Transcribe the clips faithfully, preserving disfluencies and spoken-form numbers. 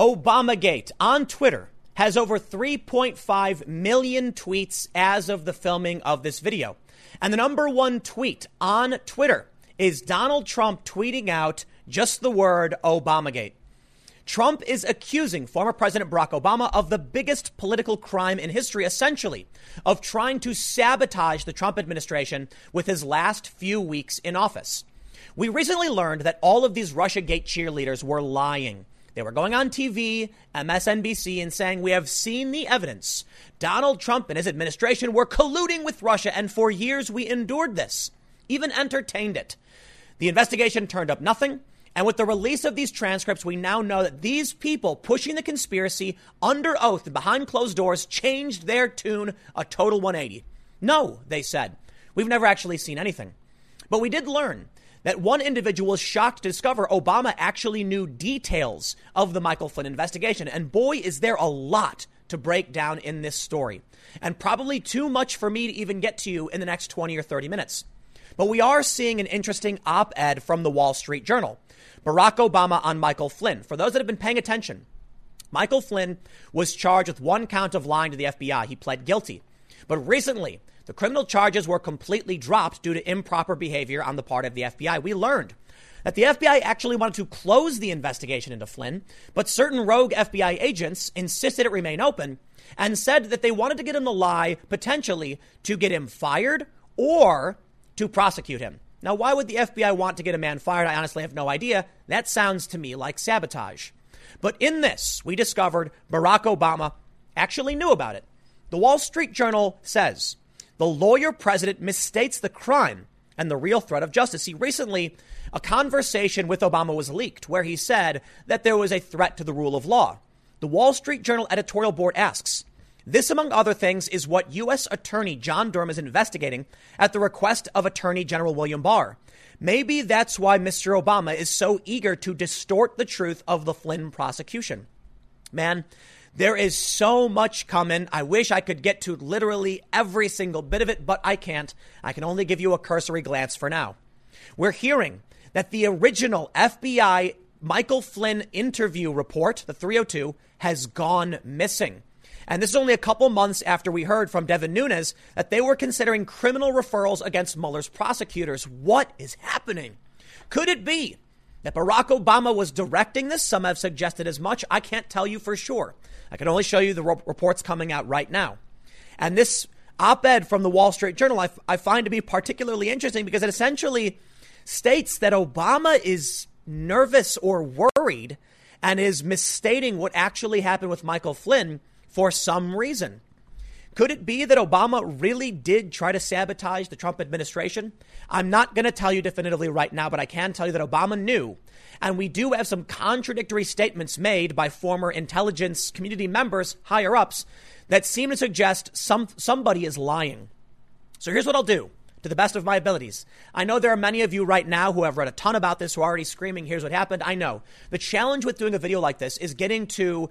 Obamagate on Twitter has over three point five million tweets as of the filming of this video. And the number one tweet on Twitter is Donald Trump tweeting out just the word Obamagate. Trump is accusing former President Barack Obama of the biggest political crime in history, essentially, of trying to sabotage the Trump administration with his last few weeks in office. We recently learned that all of these Russiagate cheerleaders were lying. They were going on T V, M S N B C, and saying, we have seen the evidence. Donald Trump and his administration were colluding with Russia, and for years we endured this, even entertained it. The investigation turned up nothing. And with the release of these transcripts, we now know that these people pushing the conspiracy under oath and behind closed doors changed their tune a total one eighty. No, they said, we've never actually seen anything. But we did learn that one individual was shocked to discover Obama actually knew details of the Michael Flynn investigation. And boy, is there a lot to break down in this story, and probably too much for me to even get to you in the next twenty or thirty minutes. But we are seeing an interesting op-ed from the Wall Street Journal. Barack Obama on Michael Flynn. For those that have been paying attention, Michael Flynn was charged with one count of lying to the F B I. He pled guilty. But recently, the criminal charges were completely dropped due to improper behavior on the part of the F B I. We learned that the F B I actually wanted to close the investigation into Flynn, but certain rogue F B I agents insisted it remain open and said that they wanted to get him to lie, potentially to get him fired or to prosecute him. Now, why would the F B I want to get a man fired? I honestly have no idea. That sounds to me like sabotage. But in this, we discovered Barack Obama actually knew about it. The Wall Street Journal says the lawyer president misstates the crime and the real threat of justice. See, recently, a conversation with Obama was leaked where he said that there was a threat to the rule of law. The Wall Street Journal editorial board asks, this, among other things, is what U S Attorney John Durham is investigating at the request of Attorney General William Barr. Maybe that's why Mister Obama is so eager to distort the truth of the Flynn prosecution. Man, there is so much coming. I wish I could get to literally every single bit of it, but I can't. I can only give you a cursory glance for now. We're hearing that the original F B I Michael Flynn interview report, the three oh two, has gone missing. And this is only a couple months after we heard from Devin Nunes that they were considering criminal referrals against Mueller's prosecutors. What is happening? Could it be that Barack Obama was directing this? Some have suggested as much. I can't tell you for sure. I can only show you the reports coming out right now. And this op-ed from the Wall Street Journal, I, f- I find to be particularly interesting because it essentially states that Obama is nervous or worried and is misstating what actually happened with Michael Flynn. For some reason, could it be that Obama really did try to sabotage the Trump administration? I'm not going to tell you definitively right now, but I can tell you that Obama knew. And we do have some contradictory statements made by former intelligence community members, higher ups, that seem to suggest some somebody is lying. So here's what I'll do to the best of my abilities. I know there are many of you right now who have read a ton about this, who are already screaming, here's what happened. I know the challenge with doing a video like this is getting to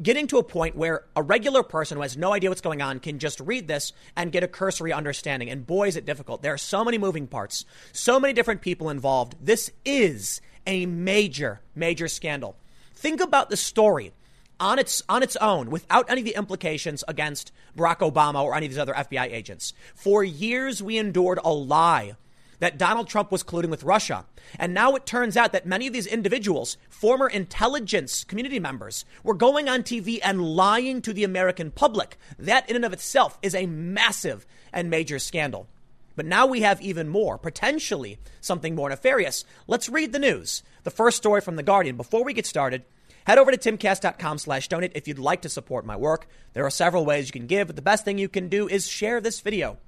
getting to a point where a regular person who has no idea what's going on can just read this and get a cursory understanding. And boy, is it difficult. There are so many moving parts, so many different people involved. This is a major, major scandal. Think about the story on its on its own without any of the implications against Barack Obama or any of these other F B I agents. For years, we endured a lie that Donald Trump was colluding with Russia. And now it turns out that many of these individuals, former intelligence community members, were going on T V and lying to the American public. That in and of itself is a massive and major scandal. But now we have even more, potentially something more nefarious. Let's read the news. The first story from The Guardian. Before we get started, head over to timcast.com slash donate if you'd like to support my work. There are several ways you can give, but the best thing you can do is share this video.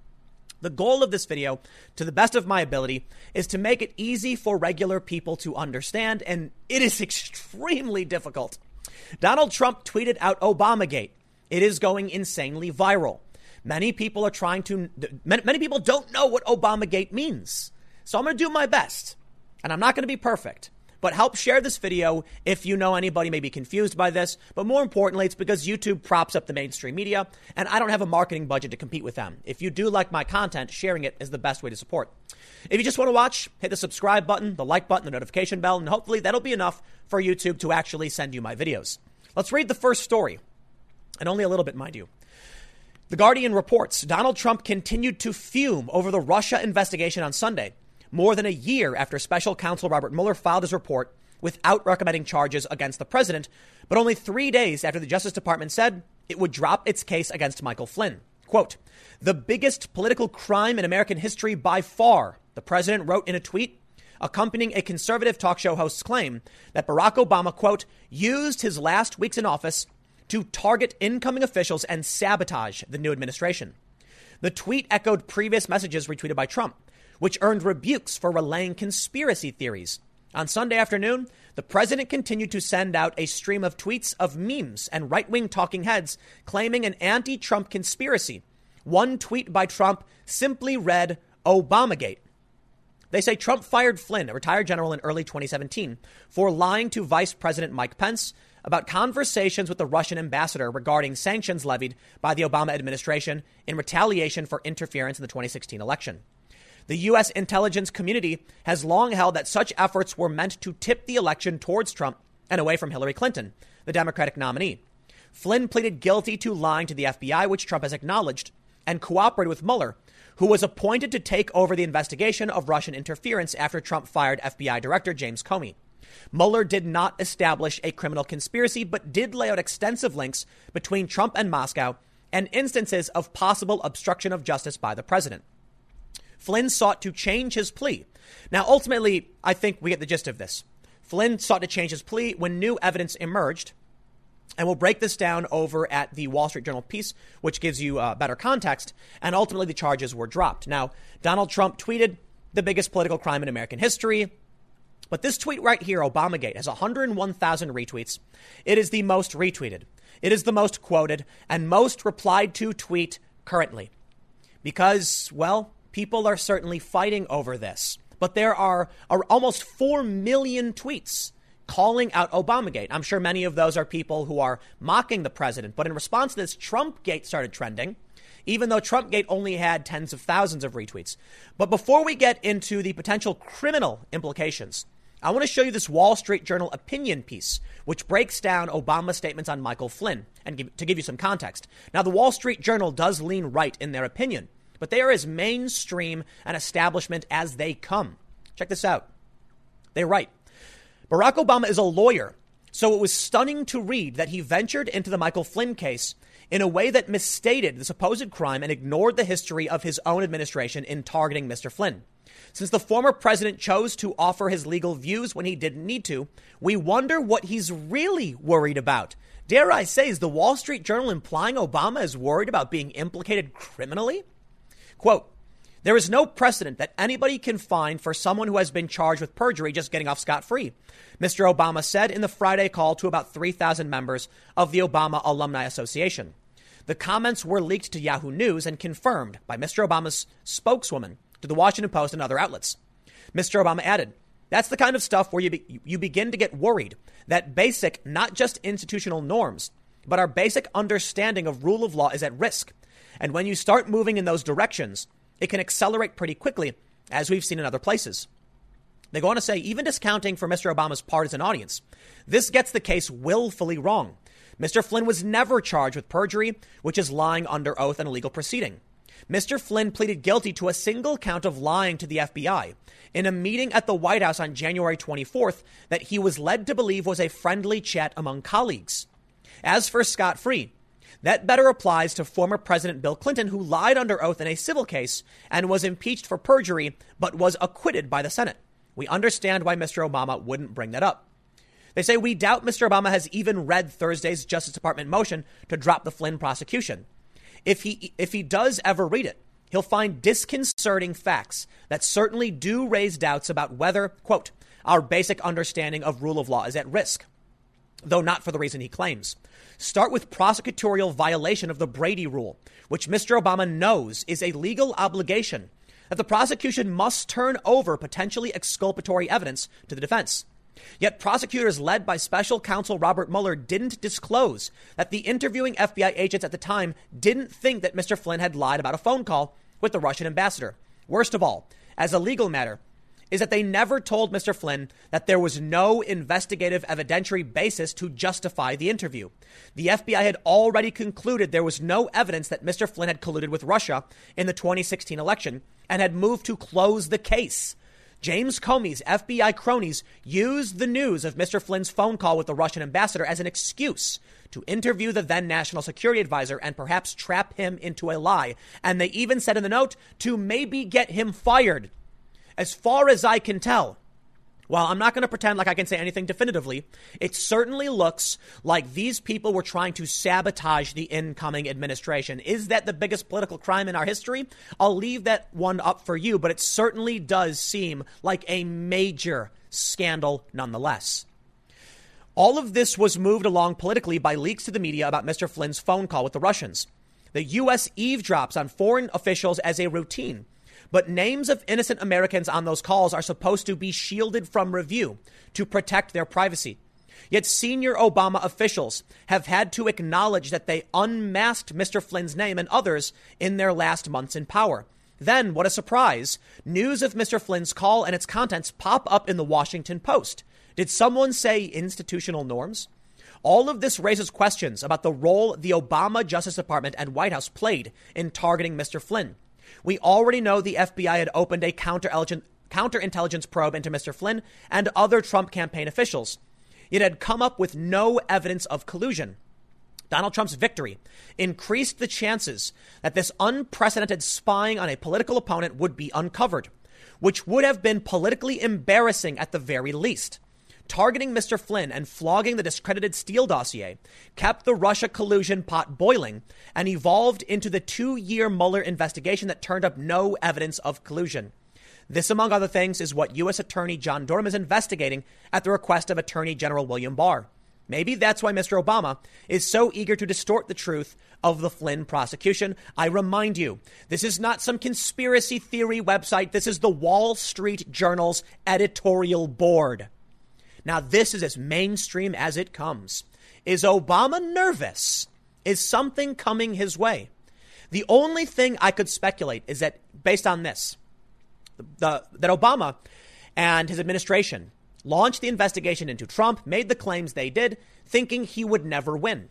The goal of this video, to the best of my ability, is to make it easy for regular people to understand, and it is extremely difficult. Donald Trump tweeted out Obamagate. It is going insanely viral. Many people are trying to, many, many people don't know what Obamagate means. So I'm going to do my best, and I'm not going to be perfect, But help share this video if you know anybody may be confused by this. But more importantly, it's because YouTube props up the mainstream media, and I don't have a marketing budget to compete with them. If you do like my content, sharing it is the best way to support. If you just want to watch, hit the subscribe button, the like button, the notification bell, and hopefully that'll be enough for YouTube to actually send you my videos. Let's read the first story, and only a little bit, mind you. The Guardian reports Donald Trump continued to fume over the Russia investigation on Sunday, more than a year after special counsel Robert Mueller filed his report without recommending charges against the president, but only three days after the Justice Department said it would drop its case against Michael Flynn. Quote, the biggest political crime in American history by far, the president wrote in a tweet accompanying a conservative talk show host's claim that Barack Obama, quote, used his last weeks in office to target incoming officials and sabotage the new administration. The tweet echoed previous messages retweeted by Trump, which earned rebukes for relaying conspiracy theories. On Sunday afternoon, the president continued to send out a stream of tweets of memes and right-wing talking heads claiming an anti-Trump conspiracy. One tweet by Trump simply read Obamagate. They say Trump fired Flynn, a retired general, in early twenty seventeen for lying to Vice President Mike Pence about conversations with the Russian ambassador regarding sanctions levied by the Obama administration in retaliation for interference in the twenty sixteen election. The U S intelligence community has long held that such efforts were meant to tip the election towards Trump and away from Hillary Clinton, the Democratic nominee. Flynn pleaded guilty to lying to the F B I, which Trump has acknowledged, and cooperated with Mueller, who was appointed to take over the investigation of Russian interference after Trump fired F B I Director James Comey. Mueller did not establish a criminal conspiracy, but did lay out extensive links between Trump and Moscow and instances of possible obstruction of justice by the president. Flynn sought to change his plea. Now, ultimately, I think we get the gist of this. Flynn sought to change his plea when new evidence emerged. And we'll break this down over at the Wall Street Journal piece, which gives you uh, better context. And ultimately, the charges were dropped. Now, Donald Trump tweeted the biggest political crime in American history. But this tweet right here, Obamagate, has one hundred one thousand retweets. It is the most retweeted. It is the most quoted and most replied to tweet currently because, well, people are certainly fighting over this. But there are, are almost four million tweets calling out Obamagate. I'm sure many of those are people who are mocking the president. But in response to this, Trumpgate started trending, even though Trumpgate only had tens of thousands of retweets. But before we get into the potential criminal implications, I want to show you this Wall Street Journal opinion piece, which breaks down Obama's statements on Michael Flynn and give, to give you some context. Now, the Wall Street Journal does lean right in their opinion, but they are as mainstream an establishment as they come. Check this out. They write, Barack Obama is a lawyer, so it was stunning to read that he ventured into the Michael Flynn case in a way that misstated the supposed crime and ignored the history of his own administration in targeting Mister Flynn. Since the former president chose to offer his legal views when he didn't need to, we wonder what he's really worried about. Dare I say, is the Wall Street Journal implying Obama is worried about being implicated criminally? Quote, there is no precedent that anybody can find for someone who has been charged with perjury just getting off scot-free, Mister Obama said in the Friday call to about three thousand members of the Obama Alumni Association. The comments were leaked to Yahoo News and confirmed by Mister Obama's spokeswoman to the Washington Post and other outlets. Mister Obama added, that's the kind of stuff where you be- you begin to get worried that basic, not just institutional norms, but our basic understanding of rule of law is at risk. And when you start moving in those directions, it can accelerate pretty quickly, as we've seen in other places. They go on to say, even discounting for Mister Obama's partisan audience, this gets the case willfully wrong. Mister Flynn was never charged with perjury, which is lying under oath in a legal proceeding. Mister Flynn pleaded guilty to a single count of lying to the F B I in a meeting at the White House on January twenty-fourth that he was led to believe was a friendly chat among colleagues. As for scot-free, that better applies to former President Bill Clinton, who lied under oath in a civil case and was impeached for perjury, but was acquitted by the Senate. We understand why Mister Obama wouldn't bring that up. They say we doubt Mister Obama has even read Thursday's Justice Department motion to drop the Flynn prosecution. If he if he does ever read it, he'll find disconcerting facts that certainly do raise doubts about whether, quote, our basic understanding of rule of law is at risk, though not for the reason he claims. Start with prosecutorial violation of the Brady Rule, which Mister Obama knows is a legal obligation that the prosecution must turn over potentially exculpatory evidence to the defense. Yet prosecutors led by special counsel Robert Mueller didn't disclose that the interviewing F B I agents at the time didn't think that Mister Flynn had lied about a phone call with the Russian ambassador. Worst of all, as a legal matter, is that they never told Mister Flynn that there was no investigative evidentiary basis to justify the interview. The F B I had already concluded there was no evidence that Mister Flynn had colluded with Russia in the twenty sixteen election and had moved to close the case. James Comey's F B I cronies used the news of Mister Flynn's phone call with the Russian ambassador as an excuse to interview the then national security advisor and perhaps trap him into a lie. And they even said in the note to maybe get him fired. As far as I can tell, while I'm not going to pretend like I can say anything definitively, it certainly looks like these people were trying to sabotage the incoming administration. Is that the biggest political crime in our history? I'll leave that one up for you, but it certainly does seem like a major scandal nonetheless. All of this was moved along politically by leaks to the media about Mister Flynn's phone call with the Russians. The U S eavesdrops on foreign officials as a routine. But names of innocent Americans on those calls are supposed to be shielded from review to protect their privacy. Yet senior Obama officials have had to acknowledge that they unmasked Mister Flynn's name and others in their last months in power. Then, what a surprise, news of Mister Flynn's call and its contents pop up in the Washington Post. Did someone say institutional norms? All of this raises questions about the role the Obama Justice Department and White House played in targeting Mister Flynn. We already know the F B I had opened a counterintelligence probe into Mister Flynn and other Trump campaign officials. It had come up with no evidence of collusion. Donald Trump's victory increased the chances that this unprecedented spying on a political opponent would be uncovered, which would have been politically embarrassing at the very least. Targeting Mister Flynn and flogging the discredited Steele dossier kept the Russia collusion pot boiling and evolved into the two-year Mueller investigation that turned up no evidence of collusion. This, among other things, is what U S Attorney John Durham is investigating at the request of Attorney General William Barr. Maybe that's why Mister Obama is so eager to distort the truth of the Flynn prosecution. I remind you, this is not some conspiracy theory website. This is the Wall Street Journal's editorial board. Now, this is as mainstream as it comes. Is Obama nervous? Is something coming his way? The only thing I could speculate is that based on this, the, that Obama and his administration launched the investigation into Trump, made the claims they did, thinking he would never win.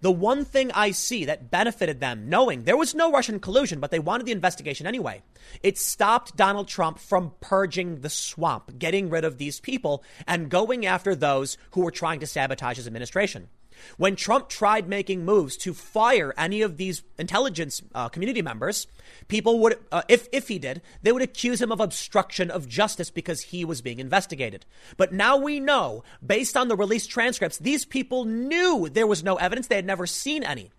The one thing I see that benefited them, knowing there was no Russian collusion, but they wanted the investigation anyway, it stopped Donald Trump from purging the swamp, getting rid of these people and going after those who were trying to sabotage his administration. When Trump tried making moves to fire any of these intelligence uh, community members, people would, uh, if if he did, they would accuse him of obstruction of justice because he was being investigated. But now we know, based on the released transcripts, these people knew there was no evidence. They had never seen any.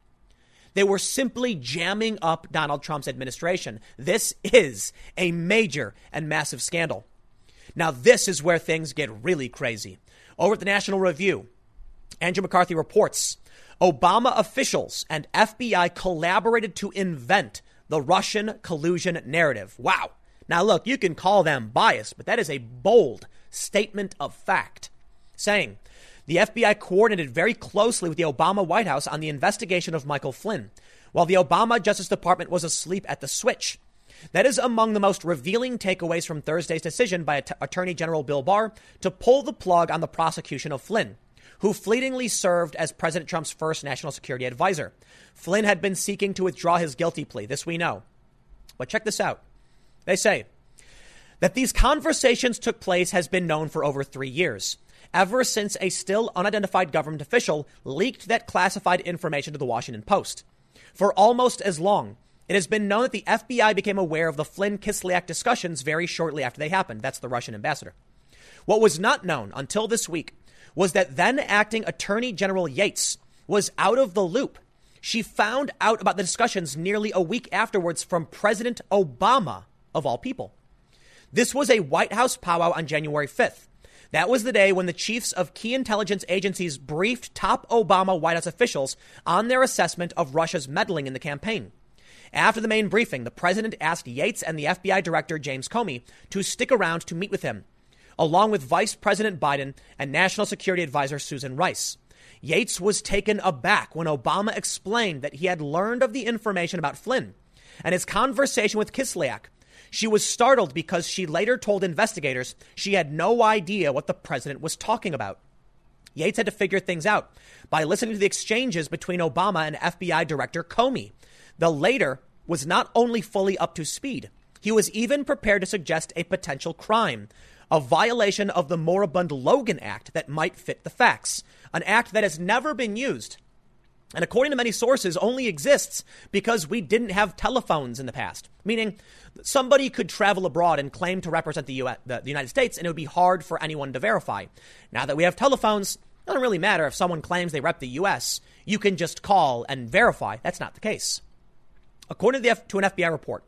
They were simply jamming up Donald Trump's administration. This is a major and massive scandal. Now, this is where things get really crazy. Over at the National Review, Andrew McCarthy reports Obama officials and F B I collaborated to invent the Russian collusion narrative. Wow. Now, look, you can call them biased, but that is a bold statement of fact, saying the F B I coordinated very closely with the Obama White House on the investigation of Michael Flynn, while the Obama Justice Department was asleep at the switch. That is among the most revealing takeaways from Thursday's decision by At- Attorney General Bill Barr to pull the plug on the prosecution of Flynn, who fleetingly served as President Trump's first national security advisor. Flynn had been seeking to withdraw his guilty plea. This we know. But check this out. They say that these conversations took place has been known for over three years, ever since a still unidentified government official leaked that classified information to the Washington Post. For almost as long, it has been known that the F B I became aware of the Flynn-Kislyak discussions very shortly after they happened. That's the Russian ambassador. What was not known until this week was that then acting Attorney General Yates was out of the loop. She found out about the discussions nearly a week afterwards from President Obama, of all people. This was a White House powwow on January fifth. That was the day when the chiefs of key intelligence agencies briefed top Obama White House officials on their assessment of Russia's meddling in the campaign. After the main briefing, the president asked Yates and the F B I director, James Comey, to stick around to meet with him. along with Vice President Biden and National Security Advisor Susan Rice. Yates was taken aback when Obama explained that he had learned of the information about Flynn and his conversation with Kislyak. She was startled because she later told investigators she had no idea what the president was talking about. Yates had to figure things out by listening to the exchanges between Obama and F B I Director Comey. The latter was not only fully up to speed, he was even prepared to suggest a potential crime, a violation of the moribund Logan Act that might fit the facts, an act that has never been used and, according to many sources, only exists because we didn't have telephones in the past, meaning somebody could travel abroad and claim to represent the, U S, the, the United States, and it would be hard for anyone to verify. Now that we have telephones, it doesn't really matter if someone claims they rep the U S. You can just call and verify. That's not the case. According to, the F- to an F B I report,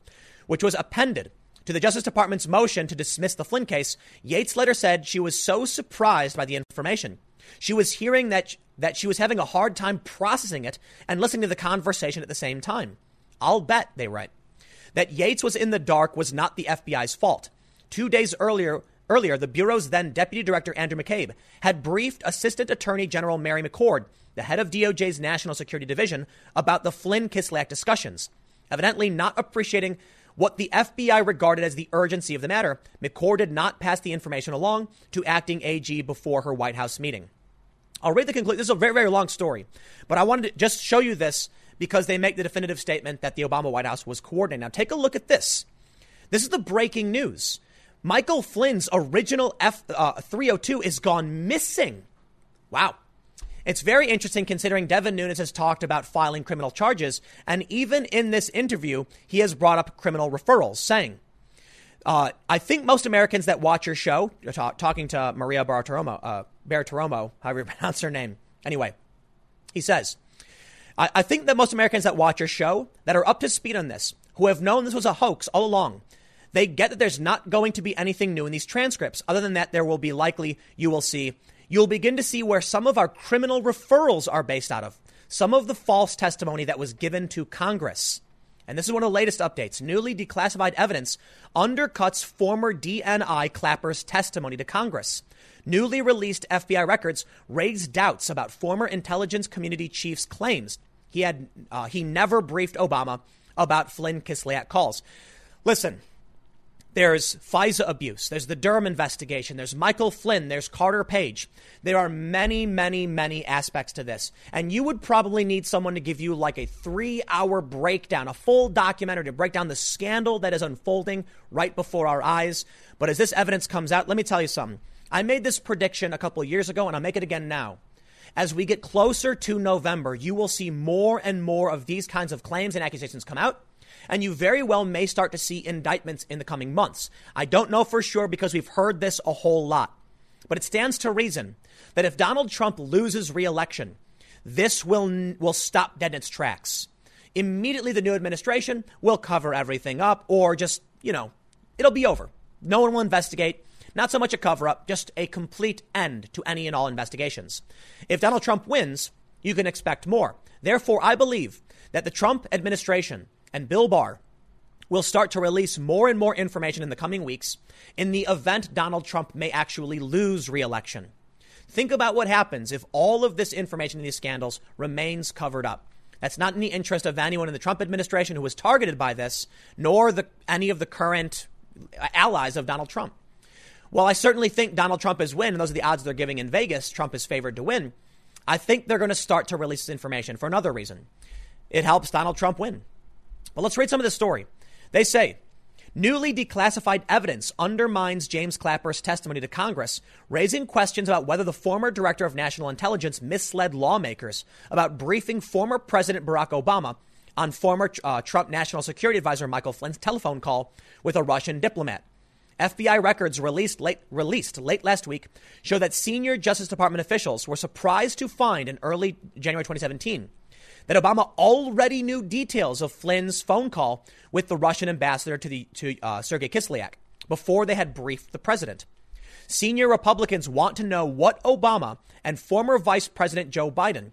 which was appended to the Justice Department's motion to dismiss the Flynn case, Yates later said she was so surprised by the information. She was hearing that sh- that she was having a hard time processing it and listening to the conversation at the same time. I'll bet, they write, that Yates was in the dark was not the F B I's fault. Two days earlier, earlier, the Bureau's then Deputy Director Andrew McCabe had briefed Assistant Attorney General Mary McCord, the head of D O J's National Security Division, about the Flynn-Kislyak discussions. Evidently not appreciating what the F B I regarded as the urgency of the matter, McCord did not pass the information along to acting A G before her White House meeting. I'll read the conclusion. This is a very, very long story, but I wanted to just show you this because they make the definitive statement that the Obama White House was coordinating. Now, take a look at this. This is the breaking news. Michael Flynn's original F three oh two is gone missing. Wow. It's very interesting considering Devin Nunes has talked about filing criminal charges. And even in this interview, he has brought up criminal referrals, saying, uh, I think most Americans that watch your show, talk, talking to Maria Bartiromo, uh, Bartiromo, however you pronounce her name. Anyway, he says, I, I think that most Americans that watch your show that are up to speed on this, who have known this was a hoax all along, they get that there's not going to be anything new in these transcripts. Other than that, there will be likely you will see You'll begin to see where some of our criminal referrals are based out of, some of the false testimony that was given to Congress. And this is one of the latest updates. Newly declassified evidence undercuts former D N I Clapper's testimony to Congress. Newly released F B I records raise doubts about former intelligence community chief's claims. He had uh, he never briefed Obama about Flynn-Kislyak calls. Listen. There's FISA abuse. There's the Durham investigation. There's Michael Flynn. There's Carter Page. There are many, many, many aspects to this. And you would probably need someone to give you like a three hour breakdown, a full documentary to break down the scandal that is unfolding right before our eyes. But as this evidence comes out, let me tell you something. I made this prediction a couple of years ago, and I'll make it again now. As we get closer to November, you will see more and more of these kinds of claims and accusations come out. And you very well may start to see indictments in the coming months. I don't know for sure because we've heard this a whole lot. But it stands to reason that if Donald Trump loses re-election, this will will stop dead in its tracks. Immediately, the new administration will cover everything up, or just, you know, it'll be over. No one will investigate. Not so much a cover up, just a complete end to any and all investigations. If Donald Trump wins, you can expect more. Therefore, I believe that the Trump administration and Bill Barr will start to release more and more information in the coming weeks in the event Donald Trump may actually lose re-election. Think about what happens if all of this information in these scandals remains covered up. That's not in the interest of anyone in the Trump administration who was targeted by this, nor the, any of the current allies of Donald Trump. While I certainly think Donald Trump is win, and those are the odds they're giving in Vegas, Trump is favored to win, I think they're going to start to release this information for another reason. It helps Donald Trump win. But let's read some of this story. They say newly declassified evidence undermines James Clapper's testimony to Congress, raising questions about whether the former director of national intelligence misled lawmakers about briefing former President Barack Obama on former uh, Trump National Security Advisor Michael Flynn's telephone call with a Russian diplomat. F B I records released late, released late last week show that senior Justice Department officials were surprised to find in early January twenty seventeen that Obama already knew details of Flynn's phone call with the Russian ambassador to the to uh, Sergey Kislyak before they had briefed the president. Senior Republicans want to know what Obama and former Vice President Joe Biden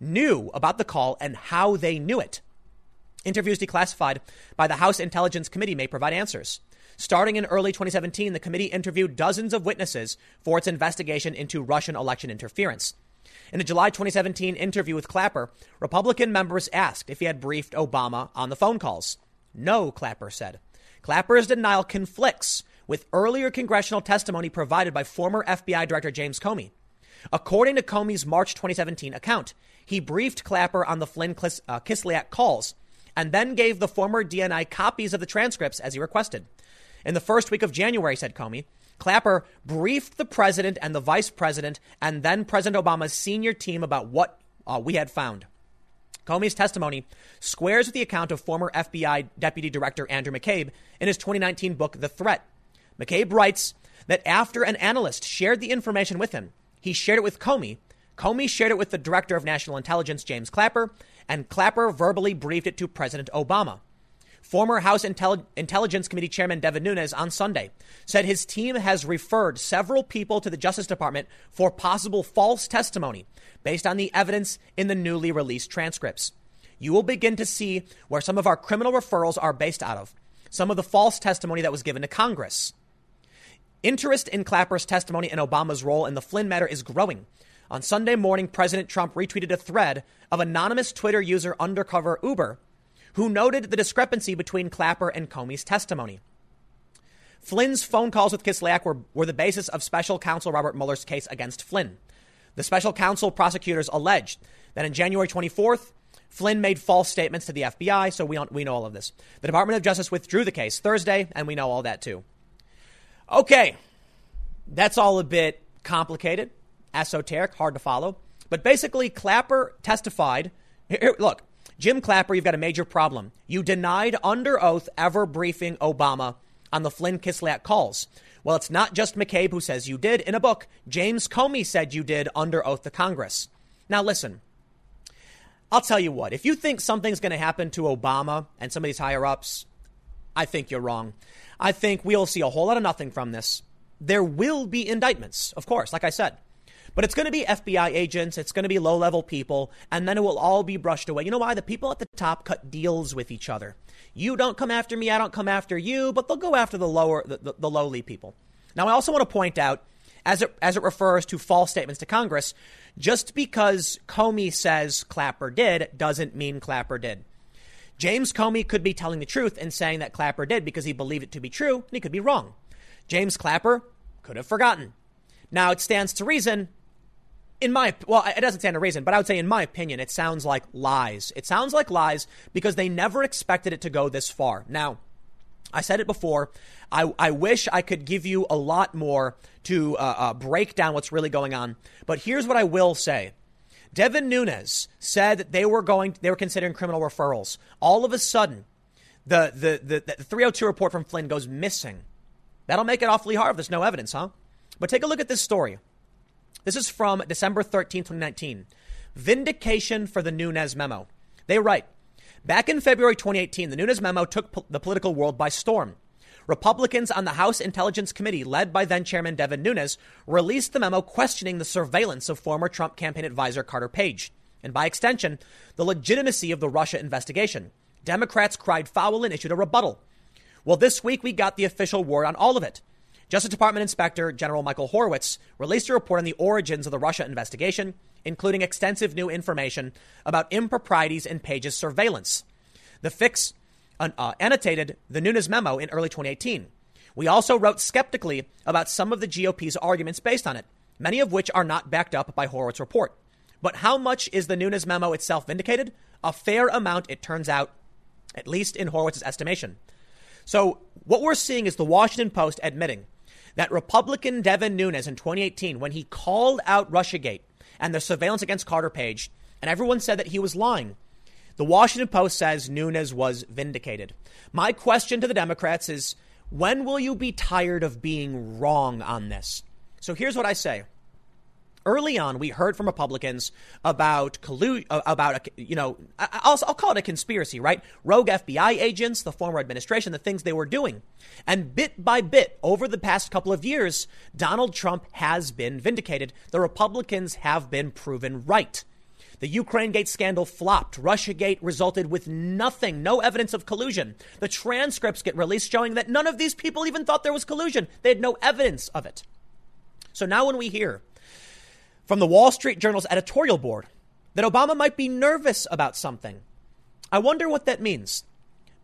knew about the call and how they knew it. Interviews declassified by the House Intelligence Committee may provide answers. Starting in early twenty seventeen, the committee interviewed dozens of witnesses for its investigation into Russian election interference. In a July twenty seventeen interview with Clapper, Republican members asked if he had briefed Obama on the phone calls. No, Clapper said. Clapper's denial conflicts with earlier congressional testimony provided by former F B I Director James Comey. According to Comey's March twenty seventeen account, he briefed Clapper on the Flynn Kislyak calls and then gave the former D N I copies of the transcripts as he requested. In the first week of January, said Comey, Clapper briefed the president and the vice president and then President Obama's senior team about what uh, we had found. Comey's testimony squares with the account of former F B I Deputy Director Andrew McCabe in his twenty nineteen book, The Threat. McCabe writes that after an analyst shared the information with him, he shared it with Comey. Comey shared it with the Director of National Intelligence, James Clapper, and Clapper verbally briefed it to President Obama. Former House Intelli- Intelligence Committee Chairman Devin Nunes on Sunday said his team has referred several people to the Justice Department for possible false testimony based on the evidence in the newly released transcripts. You will begin to see where some of our criminal referrals are based out of, some of the false testimony that was given to Congress. Interest in Clapper's testimony and Obama's role in the Flynn matter is growing. On Sunday morning, President Trump retweeted a thread of anonymous Twitter user Undercover Uber, who noted the discrepancy between Clapper and Comey's testimony. Flynn's phone calls with Kislyak were, were the basis of special counsel Robert Mueller's case against Flynn. The special counsel prosecutors alleged that on January twenty-fourth, Flynn made false statements to the F B I, so we, we know all of this. The Department of Justice withdrew the case Thursday, and we know all that too. Okay, that's all a bit complicated, esoteric, hard to follow. But basically, Clapper testified. Here, look. Jim Clapper, you've got a major problem. You denied under oath ever briefing Obama on the Flynn Kislyak calls. Well, it's not just McCabe who says you did. In a book, James Comey said you did under oath to Congress. Now, listen, I'll tell you what. If you think something's going to happen to Obama and some of these higher ups, I think you're wrong. I think we'll see a whole lot of nothing from this. There will be indictments, of course, like I said. But it's going to be F B I agents. It's going to be low level people. And then it will all be brushed away. You know why? The people at the top cut deals with each other. You don't come after me. I don't come after you. But they'll go after the lower, the, the, the lowly people. Now, I also want to point out, as it as it refers to false statements to Congress, just because Comey says Clapper did doesn't mean Clapper did. James Comey could be telling the truth and saying that Clapper did because he believed it to be true, and he could be wrong. James Clapper could have forgotten. Now, it stands to reason. In my well, it doesn't stand to reason, but I would say, in my opinion, it sounds like lies. It sounds like lies because they never expected it to go this far. Now, I said it before. I, I wish I could give you a lot more to uh, uh, break down what's really going on. But here's what I will say. Devin Nunes said that they were going they were considering criminal referrals. All of a sudden, the the the, the three oh two report from Flynn goes missing. That'll make it awfully hard if there's no evidence, huh? But take a look at this story. This is from December thirteenth, twenty nineteen. Vindication for the Nunes memo. They write, back in February twenty eighteen, the Nunes memo took po- the political world by storm. Republicans on the House Intelligence Committee, led by then Chairman Devin Nunes, released the memo questioning the surveillance of former Trump campaign advisor Carter Page, and by extension, the legitimacy of the Russia investigation. Democrats cried foul and issued a rebuttal. Well, this week we got the official word on all of it. Justice Department Inspector General Michael Horowitz released a report on the origins of the Russia investigation, including extensive new information about improprieties in Page's surveillance. The fix uh, annotated the Nunes memo in early twenty eighteen. We also wrote skeptically about some of the G O P's arguments based on it, many of which are not backed up by Horowitz's report. But how much is the Nunes memo itself vindicated? A fair amount, it turns out, at least in Horowitz's estimation. So what we're seeing is the Washington Post admitting that Republican Devin Nunes in twenty eighteen, when he called out Russiagate and the surveillance against Carter Page, and everyone said that he was lying, the Washington Post says Nunes was vindicated. My question to the Democrats is, when will you be tired of being wrong on this? So here's what I say. Early on, we heard from Republicans about collusion, about, you know, I'll, I'll call it a conspiracy, right? Rogue F B I agents, the former administration, the things they were doing. And bit by bit, over the past couple of years, Donald Trump has been vindicated. The Republicans have been proven right. The Ukraine Gate scandal flopped. Russiagate resulted with nothing, no evidence of collusion. The transcripts get released showing that none of these people even thought there was collusion. They had no evidence of it. So now when we hear from the Wall Street Journal's editorial board that Obama might be nervous about something, I wonder what that means.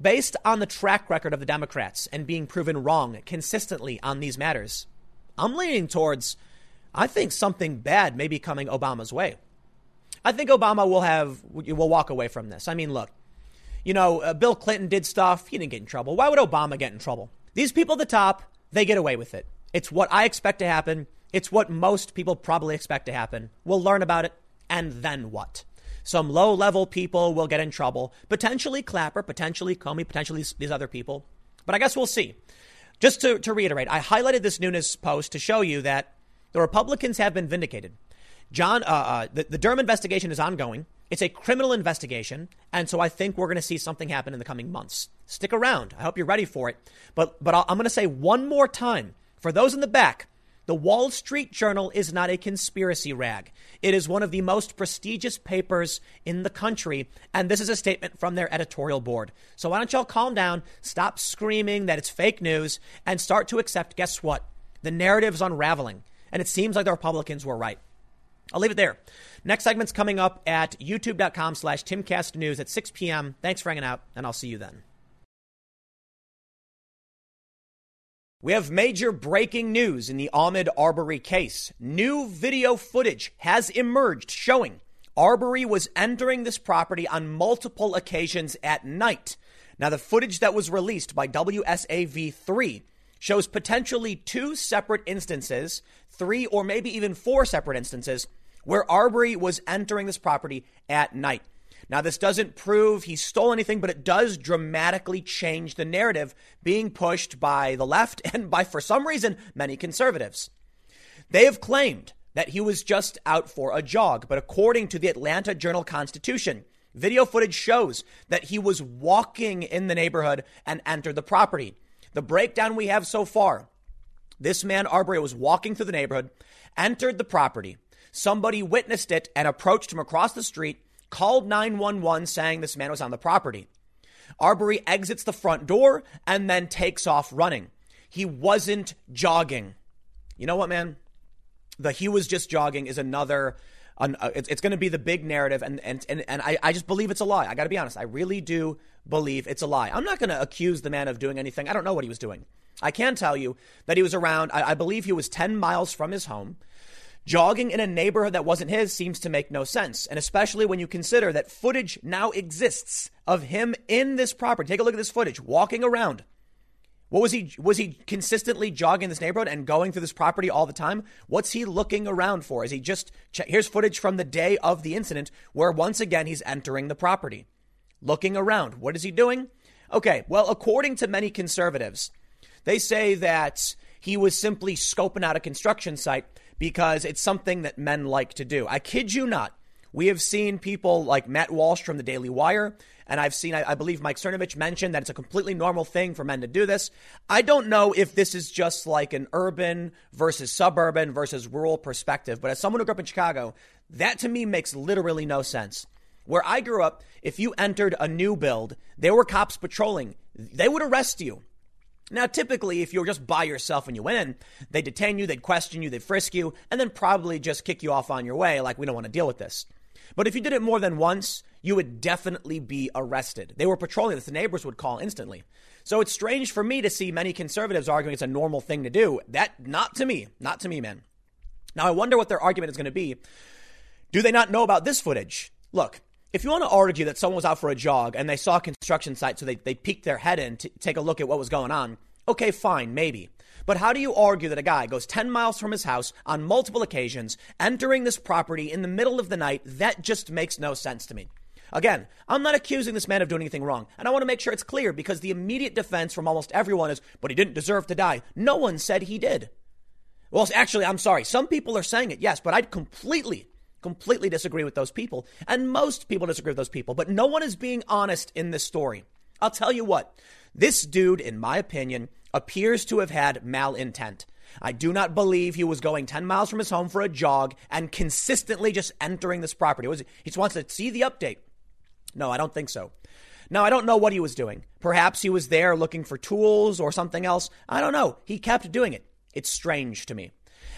Based on the track record of the Democrats and being proven wrong consistently on these matters, I'm leaning towards, I think something bad may be coming Obama's way. I think Obama will have, will walk away from this. I mean, look, you know, uh, Bill Clinton did stuff. He didn't get in trouble. Why would Obama get in trouble? These people at the top, they get away with it. It's what I expect to happen. It's what most people probably expect to happen. We'll learn about it. And then what? Some low level people will get in trouble, potentially Clapper, potentially Comey, potentially these other people. But I guess we'll see. Just to, to reiterate, I highlighted this Nunes post to show you that the Republicans have been vindicated. John, uh, uh, the, the Durham investigation is ongoing. It's a criminal investigation. And so I think we're going to see something happen in the coming months. Stick around. I hope you're ready for it. But but I'll, I'm going to say one more time for those in the back. The Wall Street Journal is not a conspiracy rag. It is one of the most prestigious papers in the country. And this is a statement from their editorial board. So why don't y'all calm down, stop screaming that it's fake news, and start to accept, guess what? The narrative is unraveling. And it seems like the Republicans were right. I'll leave it there. Next segment's coming up at youtube.com slash timcastnews at six p.m. Thanks for hanging out, and I'll see you then. We have major breaking news in the Ahmaud Arbery case. New video footage has emerged showing Arbery was entering this property on multiple occasions at night. Now, the footage that was released by W S A V three shows potentially two separate instances, three or maybe even four separate instances where Arbery was entering this property at night. Now, this doesn't prove he stole anything, but it does dramatically change the narrative being pushed by the left and by, for some reason, many conservatives. They have claimed that he was just out for a jog. But according to the Atlanta Journal-Constitution, video footage shows that he was walking in the neighborhood and entered the property. The breakdown we have so far, this man, Arbery, was walking through the neighborhood, entered the property. Somebody witnessed it and approached him across the street, called nine one one saying this man was on the property. Arbery exits the front door and then takes off running. He wasn't jogging. You know what, man? The he was just jogging is another. An, uh, it's it's going to be the big narrative. And and and, and I, I just believe it's a lie. I got to be honest. I really do believe it's a lie. I'm not going to accuse the man of doing anything. I don't know what he was doing. I can tell you that he was around. I, I believe he was ten miles from his home. Jogging in a neighborhood that wasn't his seems to make no sense. And especially when you consider that footage now exists of him in this property. Take a look at this footage walking around. What was he? Was he consistently jogging in this neighborhood and going through this property all the time? What's he looking around for? Is he just check? Here's footage from the day of the incident where once again, he's entering the property, looking around. What is he doing? OK, well, according to many conservatives, they say that he was simply scoping out a construction site because it's something that men like to do. I kid you not. We have seen people like Matt Walsh from the Daily Wire, and I've seen, I, I believe Mike Cernovich mentioned that it's a completely normal thing for men to do this. I don't know if this is just like an urban versus suburban versus rural perspective, but as someone who grew up in Chicago, that to me makes literally no sense. Where I grew up, if you entered a new build, there were cops patrolling. They would arrest you. Now, typically, if you were just by yourself and you went in, they detain you, they'd question you, they'd frisk you, and then probably just kick you off on your way. Like, we don't want to deal with this. But if you did it more than once, you would definitely be arrested. They were patrolling this. The neighbors would call instantly. So it's strange for me to see many conservatives arguing it's a normal thing to do. That not to me, not to me, man. Now, I wonder what their argument is going to be. Do they not know about this footage? Look. If you want to argue that someone was out for a jog and they saw a construction site, so they, they peeked their head in to take a look at what was going on. OK, fine, maybe. But how do you argue that a guy goes ten miles from his house on multiple occasions, entering this property in the middle of the night? That just makes no sense to me. Again, I'm not accusing this man of doing anything wrong. And I want to make sure it's clear, because the immediate defense from almost everyone is, but he didn't deserve to die. No one said he did. Well, actually, I'm sorry. Some people are saying it, yes, but I'd completely completely disagree with those people. And most people disagree with those people, but no one is being honest in this story. I'll tell you what, this dude, in my opinion, appears to have had malintent. I do not believe he was going ten miles from his home for a jog and consistently just entering this property. Was he just wants to see the update? No, I don't think so. Now, I don't know what he was doing. Perhaps he was there looking for tools or something else. I don't know. He kept doing it. It's strange to me.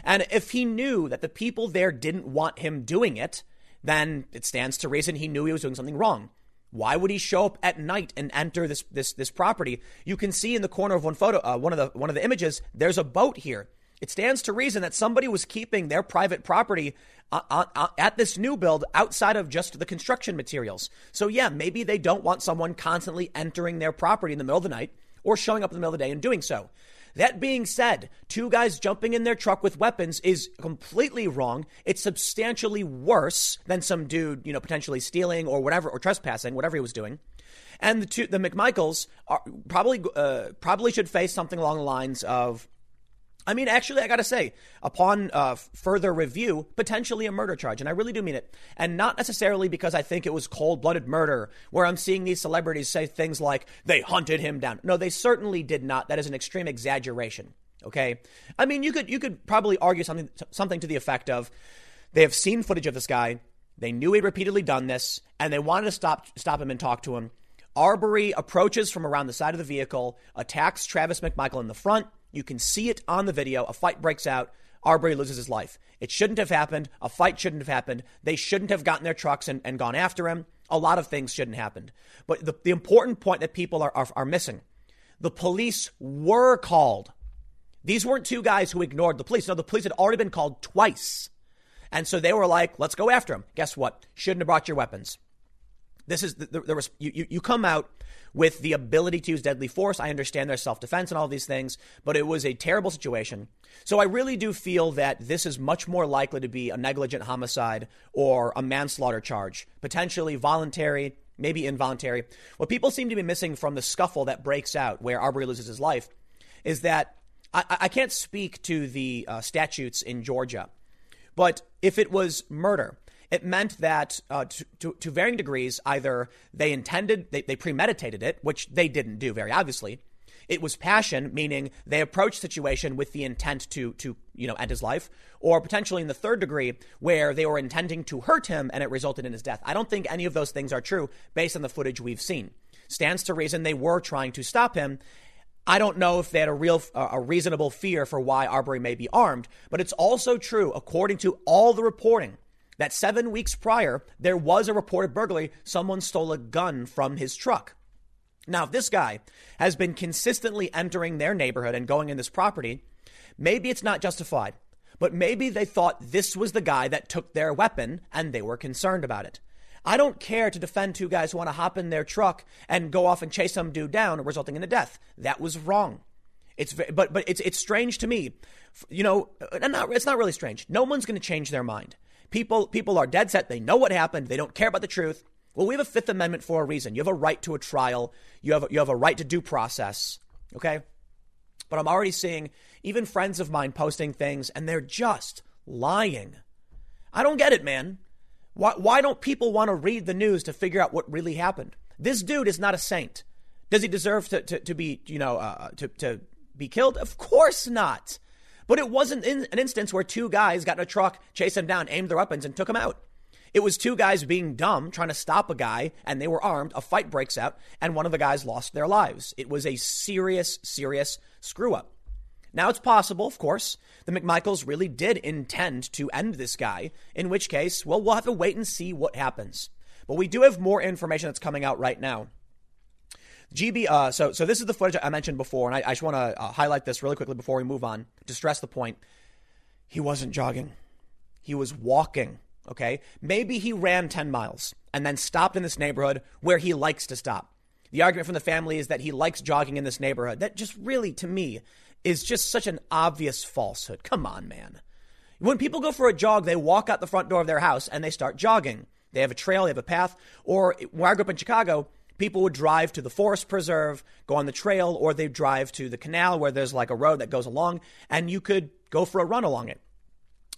And if he knew that the people there didn't want him doing it, then it stands to reason he knew he was doing something wrong. Why would he show up at night and enter this this this property? You can see in the corner of one photo, uh, one of the one of the images, there's a boat here. It stands to reason that somebody was keeping their private property uh, uh, at this new build outside of just the construction materials. So, yeah, maybe they don't want someone constantly entering their property in the middle of the night or showing up in the middle of the day and doing so. That being said, two guys jumping in their truck with weapons is completely wrong. It's substantially worse than some dude, you know, potentially stealing or whatever, or trespassing, whatever he was doing. And the two, the McMichaels are probably uh, probably should face something along the lines of, I mean, actually, I got to say, upon uh, further review, potentially a murder charge. And I really do mean it. And not necessarily because I think it was cold blooded murder, where I'm seeing these celebrities say things like they hunted him down. No, they certainly did not. That is an extreme exaggeration. OK, I mean, you could you could probably argue something, something to the effect of they have seen footage of this guy. They knew he'd repeatedly done this and they wanted to stop, stop him and talk to him. Arbery approaches from around the side of the vehicle, attacks Travis McMichael in the front. You can see it on the video. A fight breaks out. Arbery loses his life. It shouldn't have happened. A fight shouldn't have happened. They shouldn't have gotten their trucks and, and gone after him. A lot of things shouldn't have happened. But the, the important point that people are, are, are missing, the police were called. These weren't two guys who ignored the police. No, the police had already been called twice. And so they were like, let's go after him. Guess what? Shouldn't have brought your weapons. This is the, the, the you, you come out with the ability to use deadly force. I understand there's self-defense and all these things, but it was a terrible situation. So I really do feel that this is much more likely to be a negligent homicide or a manslaughter charge, potentially voluntary, maybe involuntary. What people seem to be missing from the scuffle that breaks out where Arbery loses his life is that I, I can't speak to the uh, statutes in Georgia, but if it was murder, it meant that uh, to, to, to varying degrees, either they intended, they, they premeditated it, which they didn't do very obviously. It was passion, meaning they approached the situation with the intent to, to you know, end his life, or potentially in the third degree where they were intending to hurt him and it resulted in his death. I don't think any of those things are true based on the footage we've seen. Stands to reason they were trying to stop him. I don't know if they had a real, uh, a reasonable fear for why Arbery may be armed, but it's also true, according to all the reporting, that seven weeks prior, there was a reported burglary. Someone stole a gun from his truck. Now, if this guy has been consistently entering their neighborhood and going in this property, maybe it's not justified, but maybe they thought this was the guy that took their weapon and they were concerned about it. I don't care to defend two guys who want to hop in their truck and go off and chase some dude down, resulting in a death. That was wrong. It's but but it's it's strange to me, you know, and not, it's not really strange. No one's going to change their mind. People people are dead set. They know what happened. They don't care about the truth. Well, we have a Fifth Amendment for a reason. You have a right to a trial. You have you have a right to due process. OK, but I'm already seeing even friends of mine posting things and they're just lying. I don't get it, man. Why, why don't people want to read the news to figure out what really happened? This dude is not a saint. Does he deserve to, to, to be, you know, uh, to, to be killed? Of course not. But it wasn't in an instance where two guys got in a truck, chased him down, aimed their weapons and took him out. It was two guys being dumb, trying to stop a guy, and they were armed. A fight breaks out and one of the guys lost their lives. It was a serious, serious screw up. Now, it's possible, of course, the McMichaels really did intend to end this guy, in which case, well, we'll have to wait and see what happens. But we do have more information that's coming out right now. G B, uh, so so this is the footage I mentioned before, and I, I just want to uh, highlight this really quickly before we move on to stress the point. He wasn't jogging. He was walking. OK, maybe he ran ten miles and then stopped in this neighborhood where he likes to stop. The argument from the family is that he likes jogging in this neighborhood. That just really, to me, is just such an obvious falsehood. Come on, man. When people go for a jog, they walk out the front door of their house and they start jogging. They have a trail, they have a path. Or where I grew up in Chicago, people would drive to the forest preserve, go on the trail, or they drive to the canal where there's like a road that goes along and you could go for a run along it.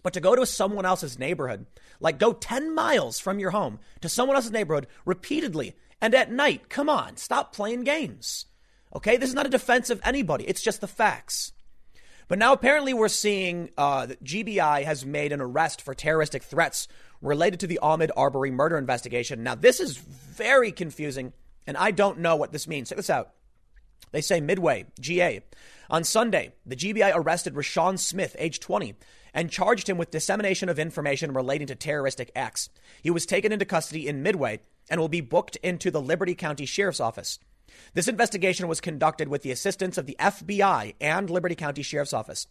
But to go to someone else's neighborhood, like go ten miles from your home to someone else's neighborhood repeatedly and at night, come on, stop playing games. OK, this is not a defense of anybody. It's just the facts. But now apparently we're seeing uh, that G B I has made an arrest for terroristic threats related to the Ahmaud Arbery murder investigation. Now, this is very confusing, and I don't know what this means. Check this out. They say Midway, G A. On Sunday, the G B I arrested Rashawn Smith, age twenty, and charged him with dissemination of information relating to terroristic acts. He was taken into custody in Midway and will be booked into the Liberty County Sheriff's Office. This investigation was conducted with the assistance of the F B I and Liberty County Sheriff's Office.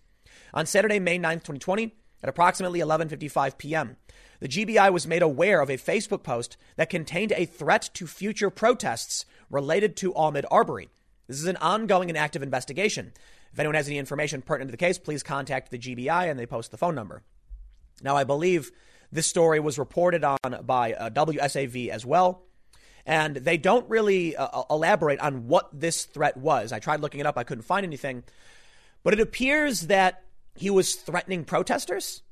On Saturday, May ninth, twenty twenty, at approximately eleven fifty-five p.m., the G B I was made aware of a Facebook post that contained a threat to future protests related to Ahmaud Arbery. This is an ongoing and active investigation. If anyone has any information pertinent to the case, please contact the G B I, and they post the phone number. Now, I believe this story was reported on by uh, W S A V as well. And they don't really uh, elaborate on what this threat was. I tried looking it up. I couldn't find anything. But it appears that he was threatening protesters.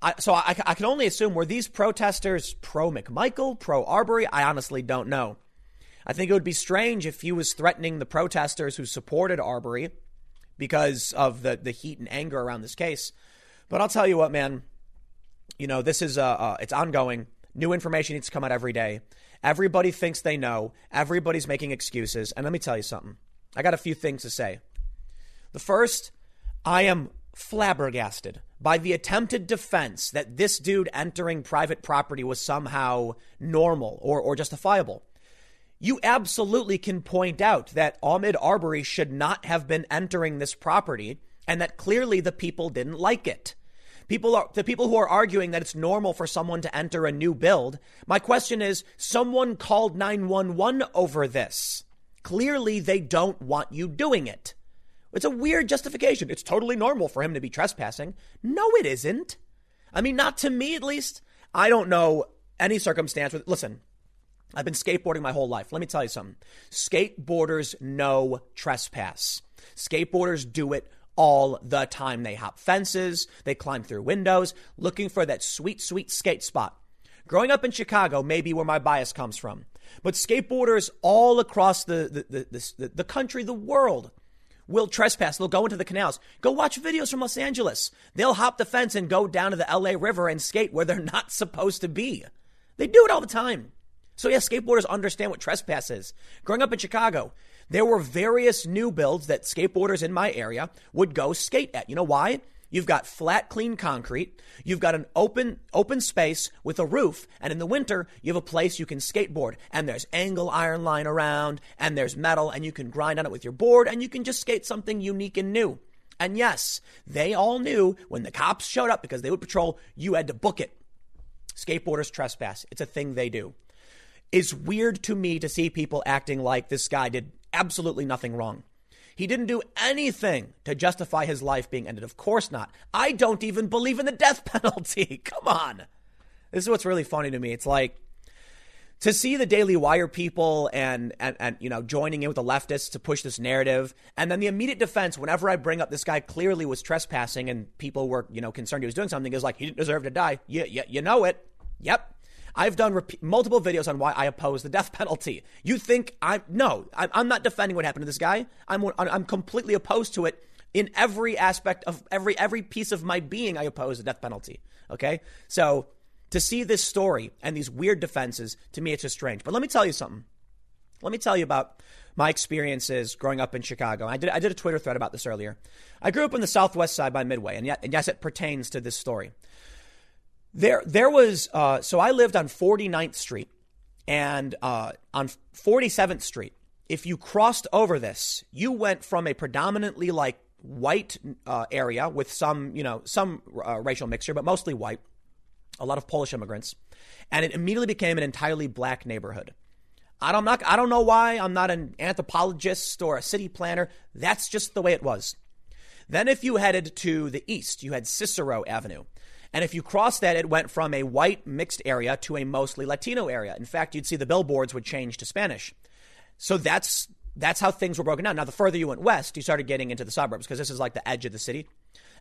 I, so I, I can only assume, were these protesters pro-McMichael, pro-Arbery? I honestly don't know. I think it would be strange if he was threatening the protesters who supported Arbery because of the, the heat and anger around this case. But I'll tell you what, man, you know, this is uh, uh it's ongoing. New information needs to come out every day. Everybody thinks they know. Everybody's making excuses. And let me tell you something. I got a few things to say. The first, I am flabbergasted by the attempted defense that this dude entering private property was somehow normal or, or justifiable. You absolutely can point out that Ahmaud Arbery should not have been entering this property and that clearly the people didn't like it. People are the people who are arguing that it's normal for someone to enter a new build. My question is, someone called nine one one over this. Clearly, they don't want you doing it. It's a weird justification. It's totally normal for him to be trespassing. No, it isn't. I mean, not to me, at least. I don't know any circumstance with. Listen. I've been skateboarding my whole life. Let me tell you something. Skateboarders know trespass. Skateboarders do it all the time. They hop fences. They climb through windows looking for that sweet, sweet skate spot. Growing up in Chicago may be where my bias comes from. But skateboarders all across the, the, the, the, the country, the world, will trespass. They'll go into the canals. Go watch videos from Los Angeles. They'll hop the fence and go down to the L A River and skate where they're not supposed to be. They do it all the time. So, yeah, skateboarders understand what trespass is. Growing up in Chicago, there were various new builds that skateboarders in my area would go skate at. You know why? You've got flat, clean concrete. You've got an open open space with a roof. And in the winter, you have a place you can skateboard. And there's angle iron line around. And there's metal. And you can grind on it with your board. And you can just skate something unique and new. And, yes, they all knew when the cops showed up because they would patrol, you had to book it. Skateboarders trespass. It's a thing they do. It's weird to me to see people acting like this guy did absolutely nothing wrong. He didn't do anything to justify his life being ended. Of course not. I don't even believe in the death penalty. Come on. This is what's really funny to me. It's like to see the Daily Wire people and, and, and you know, joining in with the leftists to push this narrative. And then the immediate defense, whenever I bring up this guy clearly was trespassing and people were, you know, concerned he was doing something, is like, he didn't deserve to die. You, you, you know it. Yep. I've done rep- multiple videos on why I oppose the death penalty. You think I'm no, I'm, I'm not defending what happened to this guy. I'm I'm completely opposed to it in every aspect of every every piece of my being. I oppose the death penalty. OK, so to see this story and these weird defenses, to me, it's just strange. But let me tell you something. Let me tell you about my experiences growing up in Chicago. I did I did a Twitter thread about this earlier. I grew up on the southwest side by Midway. And, yet, and yes, it pertains to this story. There there was uh, so I lived on forty-ninth Street and uh, on forty-seventh Street. If you crossed over this, you went from a predominantly like white uh, area with some, you know, some uh, racial mixture, but mostly white. A lot of Polish immigrants. And it immediately became an entirely black neighborhood. I don't not I don't know why. I'm not an anthropologist or a city planner. That's just the way it was. Then if you headed to the east, you had Cicero Avenue. And if you cross that, it went from a white mixed area to a mostly Latino area. In fact, you'd see the billboards would change to Spanish. So that's that's how things were broken down. Now, the further you went west, you started getting into the suburbs because this is like the edge of the city.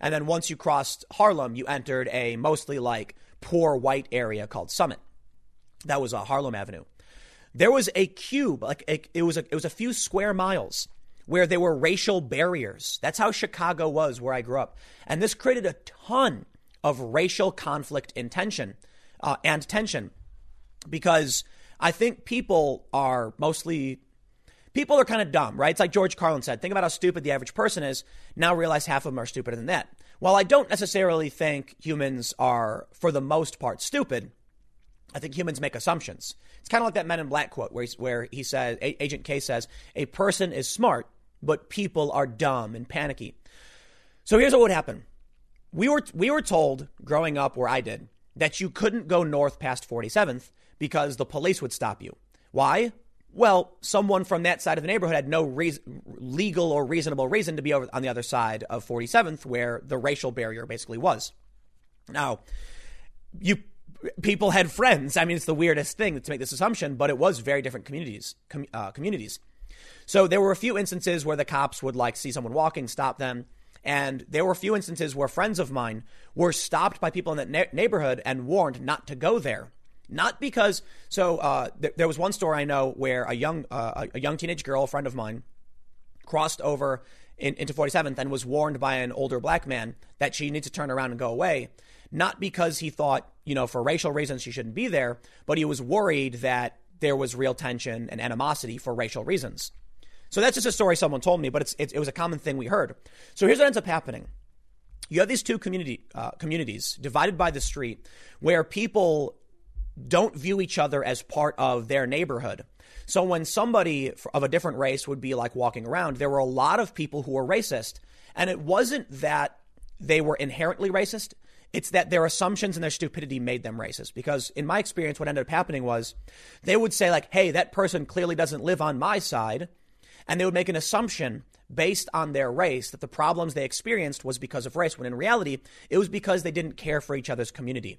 And then once you crossed Harlem, you entered a mostly like poor white area called Summit. That was uh, Harlem Avenue. There was a cube, like a, it was a, it was a few square miles where there were racial barriers. That's how Chicago was, where I grew up. And this created a ton of racial conflict and tension, uh, and tension, because I think people are mostly, people are kind of dumb, right? It's like George Carlin said, think about how stupid the average person is. Now realize half of them are stupider than that. While I don't necessarily think humans are, for the most part, stupid, I think humans make assumptions. It's kind of like that Men in Black quote where he, where he says, Agent K says, a person is smart, but people are dumb and panicky. So here's what would happen. We were we were told growing up where I did that you couldn't go north past forty-seventh because the police would stop you. Why? Well, someone from that side of the neighborhood had no reason, legal or reasonable reason to be over on the other side of forty-seventh, where the racial barrier basically was. Now, you people had friends. I mean, it's the weirdest thing to make this assumption, but it was very different communities, com, uh, communities. So there were a few instances where the cops would like see someone walking, stop them. And there were a few instances where friends of mine were stopped by people in that na- neighborhood and warned not to go there. Not because so uh, th- there was one story I know where a young uh, a young teenage girl, a friend of mine, crossed over in, into forty-seventh and was warned by an older black man that she needed to turn around and go away. Not because he thought, you know, for racial reasons she shouldn't be there, but he was worried that there was real tension and animosity for racial reasons. So that's just a story someone told me, but it's, it, it was a common thing we heard. So here's what ends up happening. You have these two community uh, communities divided by the street where people don't view each other as part of their neighborhood. So when somebody of a different race would be like walking around, there were a lot of people who were racist. And it wasn't that they were inherently racist. It's that their assumptions and their stupidity made them racist, because in my experience, what ended up happening was they would say like, hey, that person clearly doesn't live on my side. And they would make an assumption based on their race that the problems they experienced was because of race, when in reality, it was because they didn't care for each other's community.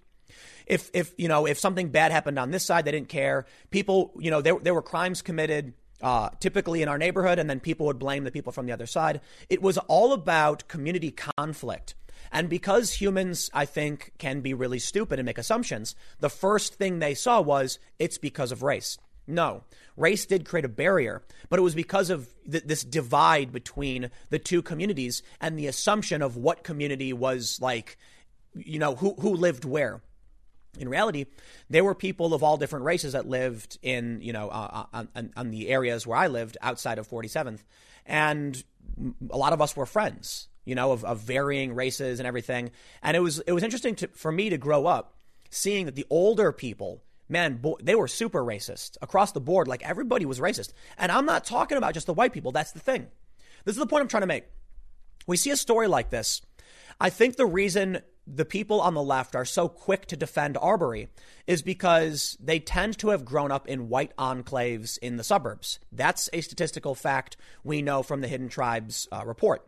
If, if you know, if something bad happened on this side, they didn't care. People, you know, there, there were crimes committed uh, typically in our neighborhood, and then people would blame the people from the other side. It was all about community conflict. And because humans, I think, can be really stupid and make assumptions, the first thing they saw was it's because of race. No, race did create a barrier, but it was because of th- this divide between the two communities and the assumption of what community was like, you know, who, who lived where. In reality, there were people of all different races that lived in, you know, uh, on, on the areas where I lived outside of forty-seventh. And a lot of us were friends, you know, of, of varying races and everything. And it was it was interesting to, for me to grow up seeing that the older people, man, boy, they were super racist across the board. Like everybody was racist. And I'm not talking about just the white people. That's the thing. This is the point I'm trying to make. We see a story like this. I think the reason the people on the left are so quick to defend Arbery is because they tend to have grown up in white enclaves in the suburbs. That's a statistical fact we know from the Hidden Tribes uh, report.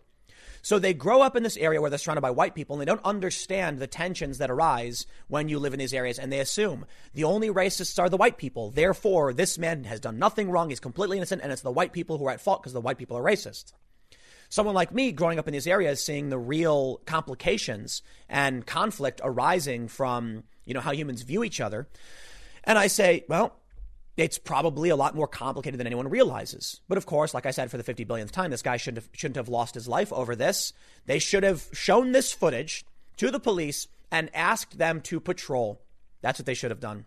So they grow up in this area where they're surrounded by white people, and they don't understand the tensions that arise when you live in these areas. And they assume the only racists are the white people. Therefore, this man has done nothing wrong. He's completely innocent. And it's the white people who are at fault because the white people are racist. Someone like me growing up in these areas, seeing the real complications and conflict arising from, you know, how humans view each other. And I say, well, it's probably a lot more complicated than anyone realizes. But of course, like I said, for the fifty billionth time, this guy shouldn't have, shouldn't have lost his life over this. They should have shown this footage to the police and asked them to patrol. That's what they should have done.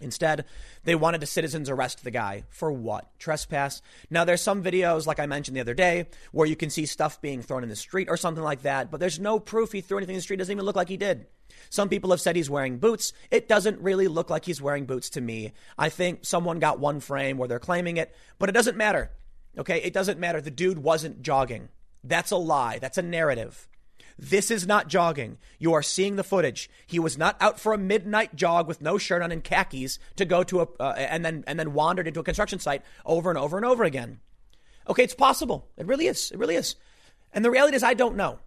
Instead, they wanted to citizens arrest the guy for what? Trespass. Now, there's some videos, like I mentioned the other day, where you can see stuff being thrown in the street or something like that. But there's no proof he threw anything in the street. It doesn't even look like he did. Some people have said he's wearing boots. It doesn't really look like he's wearing boots to me. I think someone got one frame where they're claiming it, but it doesn't matter. OK, it doesn't matter. The dude wasn't jogging. That's a lie. That's a narrative. This is not jogging. You are seeing the footage. He was not out for a midnight jog with no shirt on and khakis to go to a uh, and then and then wandered into a construction site over and over and over again. OK, it's possible. It really is. It really is. And the reality is, I don't know.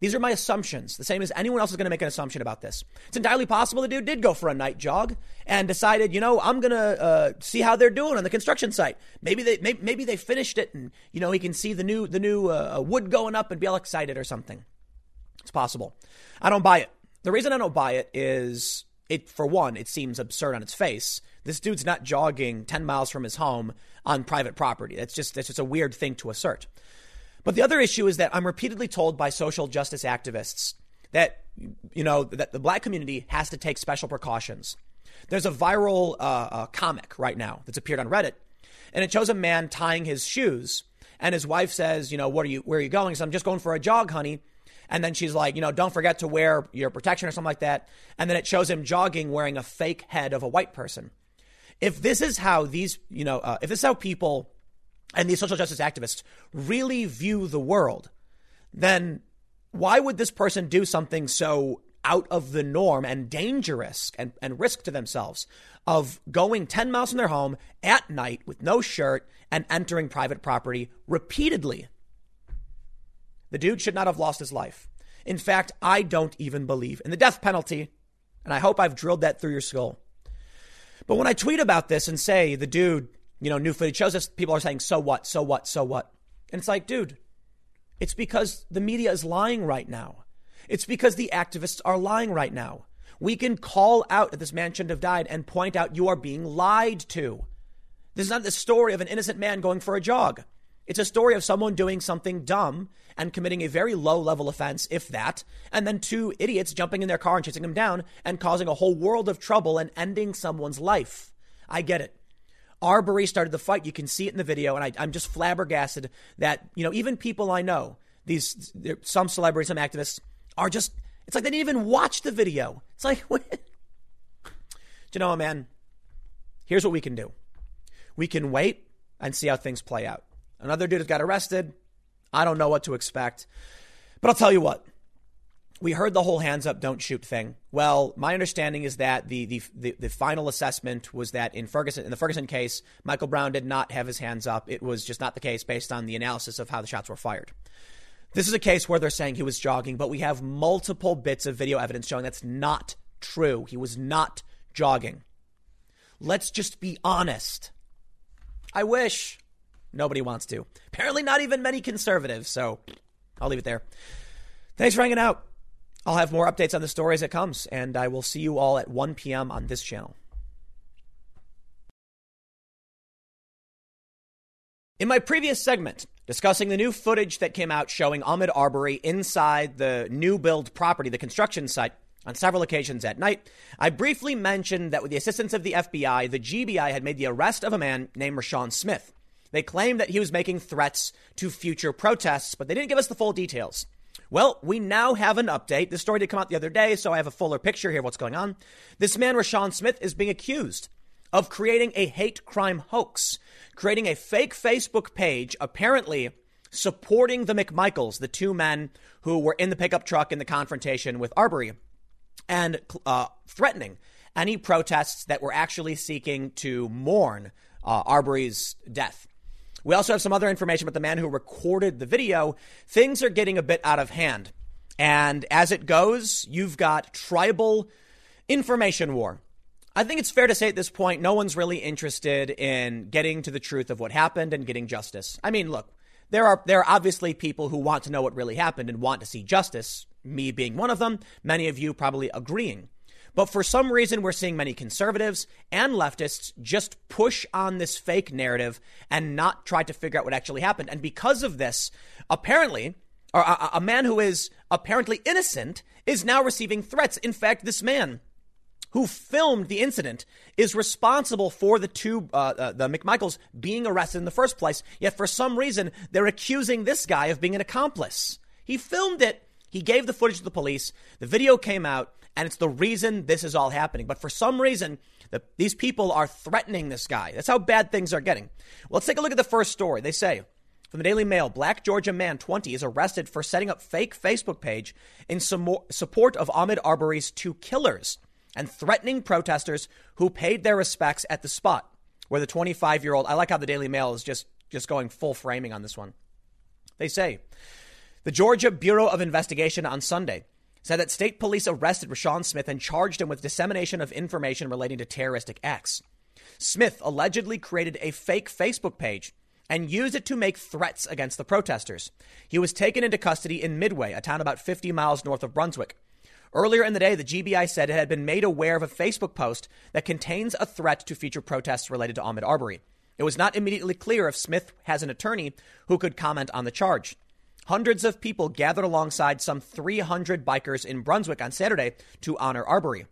These are my assumptions, the same as anyone else is going to make an assumption about this. It's entirely possible the dude did go for a night jog and decided, you know, I'm going to uh, see how they're doing on the construction site. Maybe they maybe, maybe they finished it and, you know, he can see the new the new uh, wood going up and be all excited or something. It's possible. I don't buy it. The reason I don't buy it is it, for one, it seems absurd on its face. This dude's not jogging ten miles from his home on private property. That's just that's just a weird thing to assert. But the other issue is that I'm repeatedly told by social justice activists that, you know, that the black community has to take special precautions. There's a viral uh, uh, comic right now that's appeared on Reddit, and it shows a man tying his shoes, and his wife says, you know, what are you, where are you going? So I'm just going for a jog, honey. And then she's like, you know, don't forget to wear your protection or something like that. And then it shows him jogging wearing a fake head of a white person. If this is how these, you know, uh, if this is how people and these social justice activists really view the world, then why would this person do something so out of the norm and dangerous and, and risk to themselves of going ten miles from their home at night with no shirt and entering private property repeatedly? The dude should not have lost his life. In fact, I don't even believe in the death penalty, and I hope I've drilled that through your skull. But when I tweet about this and say the dude, you know, new footage shows us, people are saying, so what, so what, so what? And it's like, dude, it's because the media is lying right now. It's because the activists are lying right now. We can call out that this man shouldn't have died and point out you are being lied to. This is not the story of an innocent man going for a jog. It's a story of someone doing something dumb and committing a very low level offense, if that, and then two idiots jumping in their car and chasing them down and causing a whole world of trouble and ending someone's life. I get it. Arbery started the fight. You can see it in the video. And I, I'm just flabbergasted that, you know, even people I know, these some celebrities, some activists are just, it's like they didn't even watch the video. It's like, what? Do you know, man, here's what we can do. We can wait and see how things play out. Another dude has got arrested. I don't know what to expect, but I'll tell you what. We heard the whole hands up, don't shoot thing. Well, my understanding is that the the the, the final assessment was that in Ferguson, in the Ferguson case, Michael Brown did not have his hands up. It was just not the case based on the analysis of how the shots were fired. This is a case where they're saying he was jogging, but we have multiple bits of video evidence showing that's not true. He was not jogging. Let's just be honest. I wish. Nobody wants to. Apparently not even many conservatives. So I'll leave it there. Thanks for hanging out. I'll have more updates on the story as it comes, and I will see you all at one p.m. on this channel. In my previous segment, discussing the new footage that came out showing Ahmaud Arbery inside the new build property, the construction site, on several occasions at night, I briefly mentioned that with the assistance of the F B I, the G B I had made the arrest of a man named Rashawn Smith. They claimed that he was making threats to future protests, but they didn't give us the full details. Well, we now have an update. This story did come out the other day, so I have a fuller picture here of what's going on. This man, Rashawn Smith, is being accused of creating a hate crime hoax, creating a fake Facebook page, apparently supporting the McMichaels, the two men who were in the pickup truck in the confrontation with Arbery, and uh, threatening any protests that were actually seeking to mourn uh, Arbery's death. We also have some other information about the man who recorded the video. Things are getting a bit out of hand. And as it goes, you've got tribal information war. I think it's fair to say at this point, no one's really interested in getting to the truth of what happened and getting justice. I mean, look, there are there are obviously people who want to know what really happened and want to see justice, me being one of them, many of you probably agreeing. But for some reason, we're seeing many conservatives and leftists just push on this fake narrative and not try to figure out what actually happened. And because of this, apparently, or a, a man who is apparently innocent is now receiving threats. In fact, this man who filmed the incident is responsible for the two, uh, uh, the McMichaels being arrested in the first place. Yet for some reason, they're accusing this guy of being an accomplice. He filmed it. He gave the footage to the police. The video came out. And it's the reason this is all happening. But for some reason, the, these people are threatening this guy. That's how bad things are getting. Well, let's take a look at the first story. They say, from the Daily Mail, Black Georgia man twenty is arrested for setting up fake Facebook page in support of Ahmaud Arbery's two killers and threatening protesters who paid their respects at the spot where the twenty-five-year-old. I like how the Daily Mail is just, just going full framing on this one. They say, the Georgia Bureau of Investigation on Sunday said that state police arrested Rashawn Smith and charged him with dissemination of information relating to terroristic acts. Smith allegedly created a fake Facebook page and used it to make threats against the protesters. He was taken into custody in Midway, a town about fifty miles north of Brunswick. Earlier in the day, the G B I said it had been made aware of a Facebook post that contains a threat to future protests related to Ahmaud Arbery. It was not immediately clear if Smith has an attorney who could comment on the charge. Hundreds of people gathered alongside some three hundred bikers in Brunswick on Saturday to honor Arbery.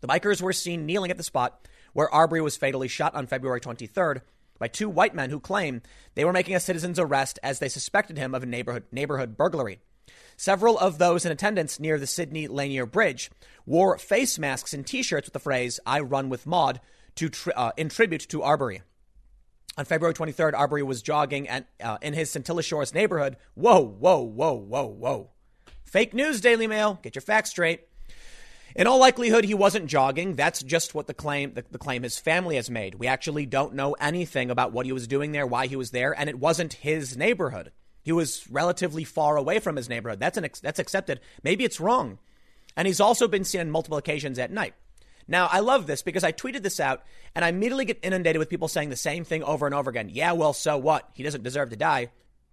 The bikers were seen kneeling at the spot where Arbery was fatally shot on February twenty-third by two white men who claim they were making a citizen's arrest as they suspected him of a neighborhood neighborhood burglary. Several of those in attendance near the Sydney Lanier Bridge wore face masks and T-shirts with the phrase, "I run with Maud," to tri- uh, in tribute to Arbery. On February twenty-third, Arbery was jogging at, uh, in his Scintilla Shores neighborhood. Whoa, whoa, whoa, whoa, whoa. Fake news, Daily Mail. Get your facts straight. In all likelihood, he wasn't jogging. That's just what the claim the, the claim his family has made. We actually don't know anything about what he was doing there, why he was there. And it wasn't his neighborhood. He was relatively far away from his neighborhood. That's an that's accepted. Maybe it's wrong. And he's also been seen on multiple occasions at night. Now, I love this because I tweeted this out and I immediately get inundated with people saying the same thing over and over again. Yeah, well, so what? He doesn't deserve to die.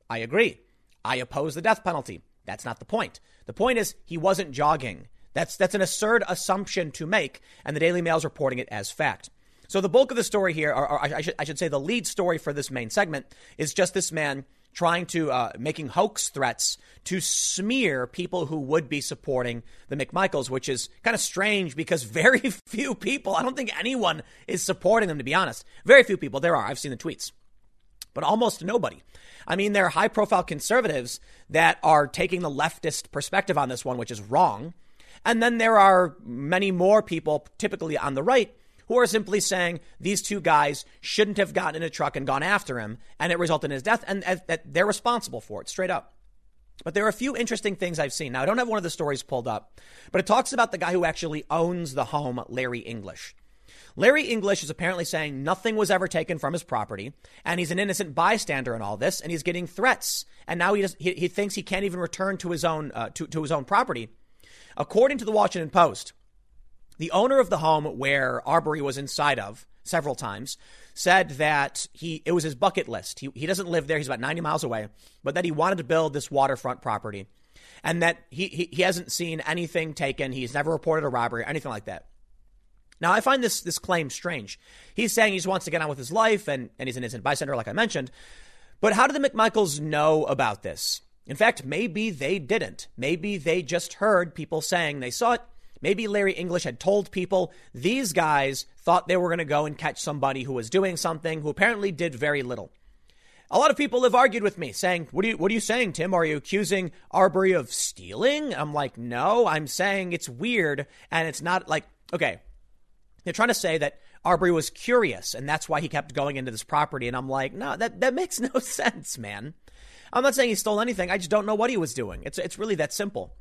I agree. I oppose the death penalty. That's not the point. The point is he wasn't jogging. That's that's an absurd assumption to make. And the Daily Mail is reporting it as fact. So the bulk of the story here, or, or I, should, I should say the lead story for this main segment, is just this man trying to uh, making hoax threats to smear people who would be supporting the McMichaels, which is kind of strange because very few people, I don't think anyone is supporting them, to be honest. Very few people. There are. I've seen the tweets, but almost nobody. I mean, there are high profile conservatives that are taking the leftist perspective on this one, which is wrong. And then there are many more people, typically on the right, who are simply saying these two guys shouldn't have gotten in a truck and gone after him, and it resulted in his death, and that they're responsible for it straight up. But there are a few interesting things I've seen. Now, I don't have one of the stories pulled up, but it talks about the guy who actually owns the home, Larry English. Larry English is apparently saying nothing was ever taken from his property, and he's an innocent bystander in all this, and he's getting threats, and now he just, he, he thinks he can't even return to his own uh, to, to his own property. According to the Washington Post, the owner of the home where Arbery was inside of several times said that he it was his bucket list. He, he doesn't live there. He's about ninety miles away, but that he wanted to build this waterfront property and that he, he, he hasn't seen anything taken. He's never reported a robbery or anything like that. Now, I find this this claim strange. He's saying he just wants to get on with his life and, and he's an innocent bystander, like I mentioned. But how did the McMichaels know about this? In fact, maybe they didn't. Maybe they just heard people saying they saw it. Maybe Larry English had told people these guys thought they were going to go and catch somebody who was doing something who apparently did very little. A lot of people have argued with me saying, what are you, what are you saying, Tim? Are you accusing Arbery of stealing? I'm like, no, I'm saying it's weird. And it's not like, OK, they're trying to say that Arbery was curious and that's why he kept going into this property. And I'm like, no, that, that makes no sense, man. I'm not saying he stole anything. I just don't know what he was doing. It's it's really that simple.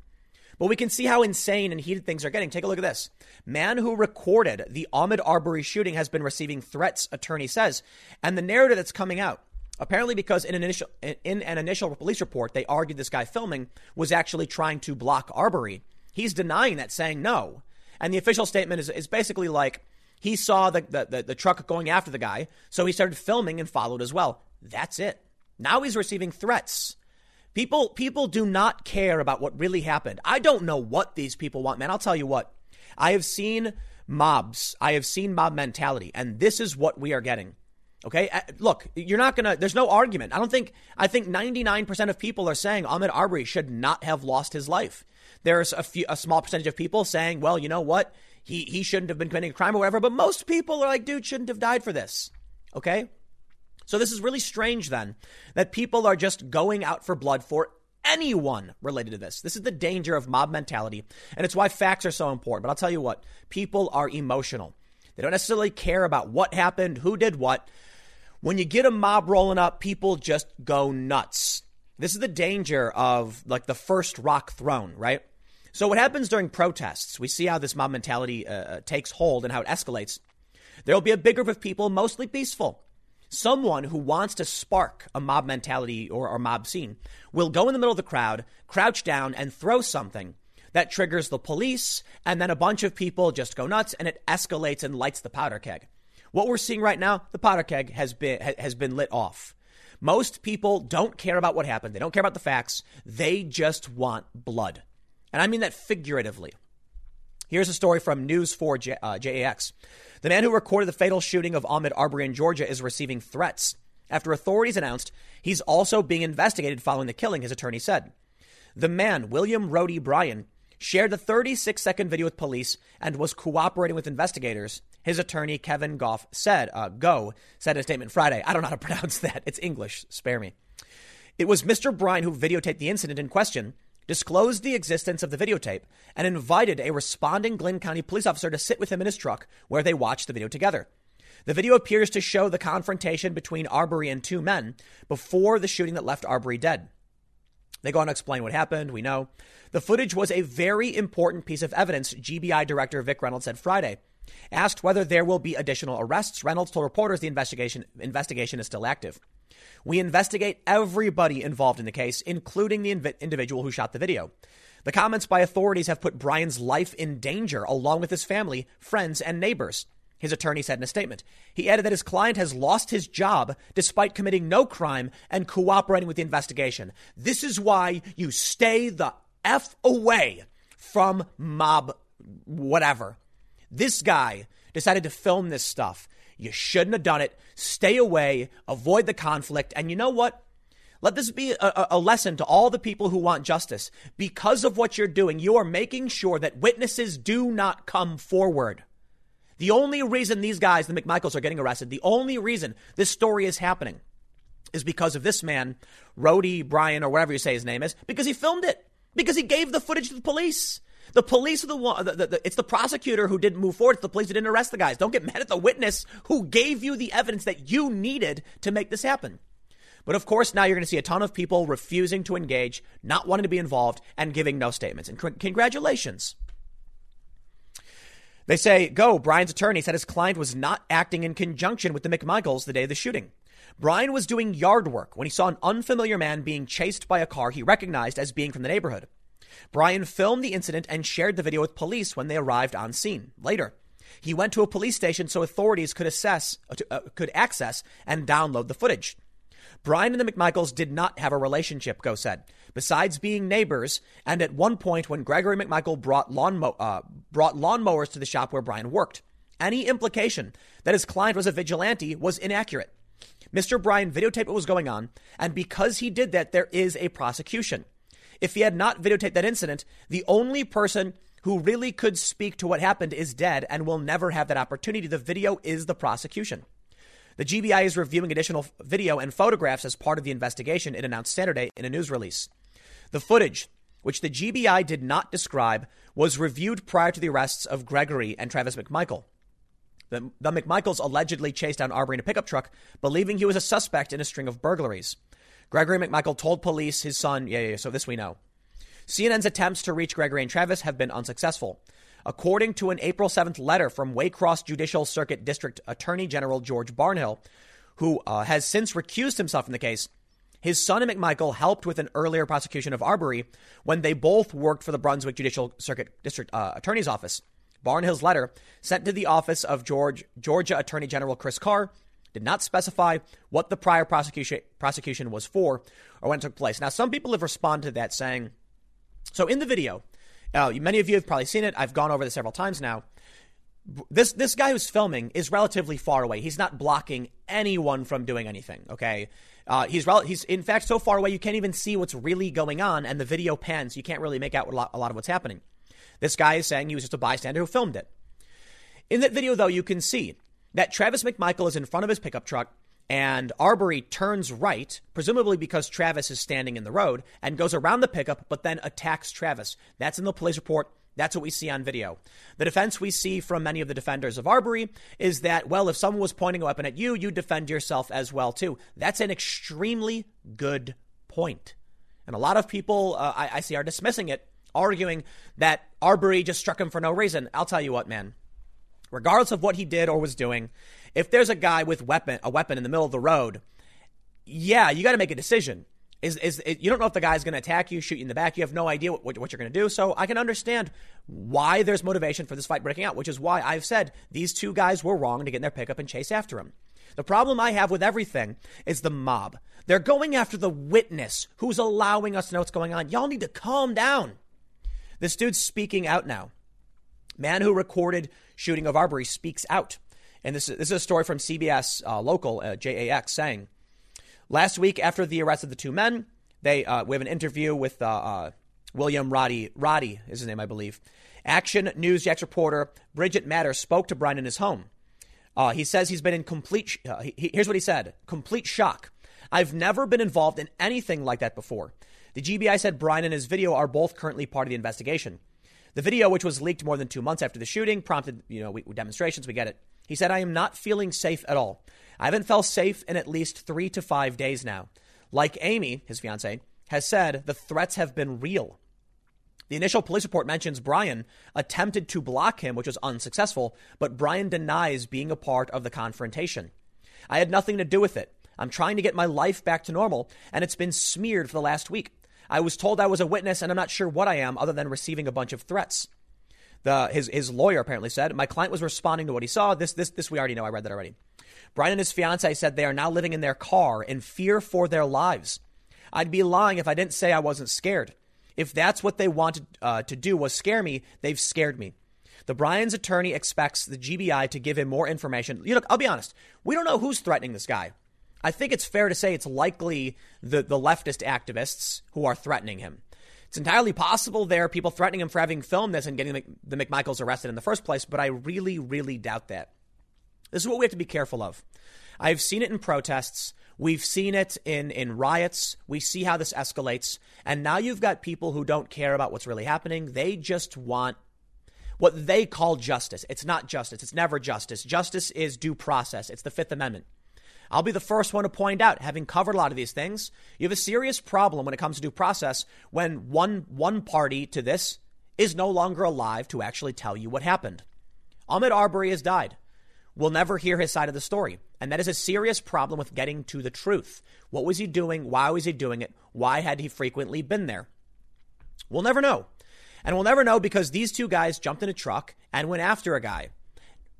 But we can see how insane and heated things are getting. Take a look at this. Man who recorded the Ahmaud Arbery shooting has been receiving threats, attorney says. And the narrative that's coming out, apparently because in an initial in an initial police report, they argued this guy filming was actually trying to block Arbery. He's denying that, saying no. And the official statement is, is basically like he saw the, the, the, the truck going after the guy. So he started filming and followed as well. That's it. Now he's receiving threats. People people do not care about what really happened. I don't know what these people want, man. I'll tell you what. I have seen mobs. I have seen mob mentality. And this is what we are getting. OK, look, you're not going to there's no argument. I don't think I think ninety-nine percent of people are saying Ahmaud Arbery should not have lost his life. There's a few a small percentage of people saying, well, you know what? He he shouldn't have been committing a crime or whatever. But most people are like, dude, shouldn't have died for this. OK, so this is really strange, then, that people are just going out for blood for anyone related to this. This is the danger of mob mentality, and it's why facts are so important. But I'll tell you what, people are emotional. They don't necessarily care about what happened, who did what. When you get a mob rolling up, people just go nuts. This is the danger of like the first rock thrown, right? So what happens during protests, we see how this mob mentality uh, takes hold and how it escalates. There will be a big group of people, mostly peaceful. Someone who wants to spark a mob mentality or, or mob scene will go in the middle of the crowd, crouch down and throw something that triggers the police. And then a bunch of people just go nuts and it escalates and lights the powder keg. What we're seeing right now, the powder keg has been has been lit off. Most people don't care about what happened. They don't care about the facts. They just want blood. And I mean that figuratively. Here's a story from News four uh, J A X. The man who recorded the fatal shooting of Ahmaud Arbery in Georgia is receiving threats after authorities announced he's also being investigated following the killing, his attorney said. The man, William Roddie Bryan, shared the thirty-six second video with police and was cooperating with investigators. His attorney, Kevin Goff, said, uh, Go, said in a statement Friday. I don't know how to pronounce that. It's English. Spare me. It was Mister Bryan who videotaped the incident in question, disclosed the existence of the videotape, and invited a responding Glynn County police officer to sit with him in his truck where they watched the video together. The video appears to show the confrontation between Arbery and two men before the shooting that left Arbery dead. They go on to explain what happened. We know the footage was a very important piece of evidence, G B I Director Vic Reynolds said Friday. Asked whether there will be additional arrests, Reynolds told reporters the investigation investigation is still active. We investigate everybody involved in the case, including the inv- individual who shot the video. The comments by authorities have put Bryan's life in danger, along with his family, friends, and neighbors, his attorney said in a statement. He added that his client has lost his job despite committing no crime and cooperating with the investigation. This is why you stay the F away from mob whatever. This guy decided to film this stuff. You shouldn't have done it. Stay away. Avoid the conflict. And you know what? Let this be a, a lesson to all the people who want justice. Because of what you're doing, you are making sure that witnesses do not come forward. The only reason these guys, the McMichaels, are getting arrested, the only reason this story is happening is because of this man, Roddie Bryan, or whatever you say his name is, because he filmed it, because he gave the footage to the police. The police are the one, the, the, the, it's the prosecutor who didn't move forward. It's the police who didn't arrest the guys. Don't get mad at the witness who gave you the evidence that you needed to make this happen. But of course, now you're going to see a ton of people refusing to engage, not wanting to be involved, and giving no statements. And c- congratulations. They say, Go, Bryan's attorney said his client was not acting in conjunction with the McMichaels the day of the shooting. Bryan was doing yard work when he saw an unfamiliar man being chased by a car he recognized as being from the neighborhood. Bryan filmed the incident and shared the video with police when they arrived on scene. Later, he went to a police station so authorities could assess, uh, could access and download the footage. Bryan and the McMichaels did not have a relationship, Go said, besides being neighbors. And at one point when Gregory McMichael brought lawn mo- uh, brought lawnmowers to the shop where Bryan worked, any implication that his client was a vigilante was inaccurate. Mister Bryan videotaped what was going on. And because he did that, there is a prosecution. If he had not videotaped that incident, the only person who really could speak to what happened is dead and will never have that opportunity. The video is the prosecution. The G B I is reviewing additional video and photographs as part of the investigation, it announced Saturday in a news release. The footage, which the G B I did not describe, was reviewed prior to the arrests of Gregory and Travis McMichael. The, the McMichaels allegedly chased down Arbery in a pickup truck, believing he was a suspect in a string of burglaries. Gregory McMichael told police his son, yeah, yeah, yeah, so this we know. C N N's attempts to reach Gregory and Travis have been unsuccessful. According to an April seventh letter from Waycross Judicial Circuit District Attorney General George Barnhill, who uh, has since recused himself from the case, his son and McMichael helped with an earlier prosecution of Arbery when they both worked for the Brunswick Judicial Circuit District uh, Attorney's Office. Barnhill's letter, sent to the office of George, Georgia Attorney General Chris Carr, did not specify what the prior prosecution prosecution was for or when it took place. Now, some people have responded to that saying, so in the video, uh, many of you have probably seen it. I've gone over this several times now. This this guy who's filming is relatively far away. He's not blocking anyone from doing anything. OK, uh, he's rel- he's in fact so far away you can't even see what's really going on. And the video pans. You can't really make out a lot, a lot of what's happening. This guy is saying he was just a bystander who filmed it. In that video, though, you can see that Travis McMichael is in front of his pickup truck and Arbery turns right, presumably because Travis is standing in the road, and goes around the pickup, but then attacks Travis. That's in the police report. That's what we see on video. The defense we see from many of the defenders of Arbery is that, well, if someone was pointing a weapon at you, you defend yourself as well, too. That's an extremely good point. And a lot of people uh, I, I see are dismissing it, arguing that Arbery just struck him for no reason. I'll tell you what, man. Regardless of what he did or was doing, if there's a guy with weapon, a weapon in the middle of the road, yeah, you got to make a decision. Is is it, you don't know if the guy's going to attack you, shoot you in the back. You have no idea what, what, what you're going to do. So I can understand why there's motivation for this fight breaking out, which is why I've said these two guys were wrong to get in their pickup and chase after him. The problem I have with everything is the mob. They're going after the witness who's allowing us to know what's going on. Y'all need to calm down. This dude's speaking out now. Man who recorded shooting of Arbery speaks out. And this, this is a story from C B S uh, local, uh, J A X, saying, last week after the arrest of the two men, they uh, we have an interview with uh, uh, William Roddie. Roddie is his name, I believe. Action News Jack's reporter Bridget Matter spoke to Bryan in his home. Uh, he says he's been in complete. Sh- uh, he, he, here's what he said. Complete shock. I've never been involved in anything like that before. The G B I said Bryan and his video are both currently part of the investigation. The video, which was leaked more than two months after the shooting, prompted, you know, we, demonstrations. We get it. He said, I am not feeling safe at all. I haven't felt safe in at least three to five days now. Like Amy, his fiancée, has said, the threats have been real. The initial police report mentions Bryan attempted to block him, which was unsuccessful, but Bryan denies being a part of the confrontation. I had nothing to do with it. I'm trying to get my life back to normal, and it's been smeared for the last week. I was told I was a witness, and I'm not sure what I am other than receiving a bunch of threats. The, his his lawyer apparently said, my client was responding to what he saw. This, this, this we already know. I read that already. Bryan and his fiance said they are now living in their car in fear for their lives. I'd be lying if I didn't say I wasn't scared. If that's what they wanted uh, to do was scare me, they've scared me. The Bryan's attorney expects the G B I to give him more information. You look, I'll be honest. We don't know who's threatening this guy. I think it's fair to say it's likely the, the leftist activists who are threatening him. It's entirely possible there are people threatening him for having filmed this and getting the, the McMichaels arrested in the first place, but I really, really doubt that. This is what we have to be careful of. I've seen it in protests. We've seen it in, in riots. We see how this escalates. And now you've got people who don't care about what's really happening. They just want what they call justice. It's not justice. It's never justice. Justice is due process. It's the Fifth Amendment. I'll be the first one to point out, having covered a lot of these things, you have a serious problem when it comes to due process when one one party to this is no longer alive to actually tell you what happened. Ahmaud Arbery has died. We'll never hear his side of the story. And that is a serious problem with getting to the truth. What was he doing? Why was he doing it? Why had he frequently been there? We'll never know. And we'll never know because these two guys jumped in a truck and went after a guy.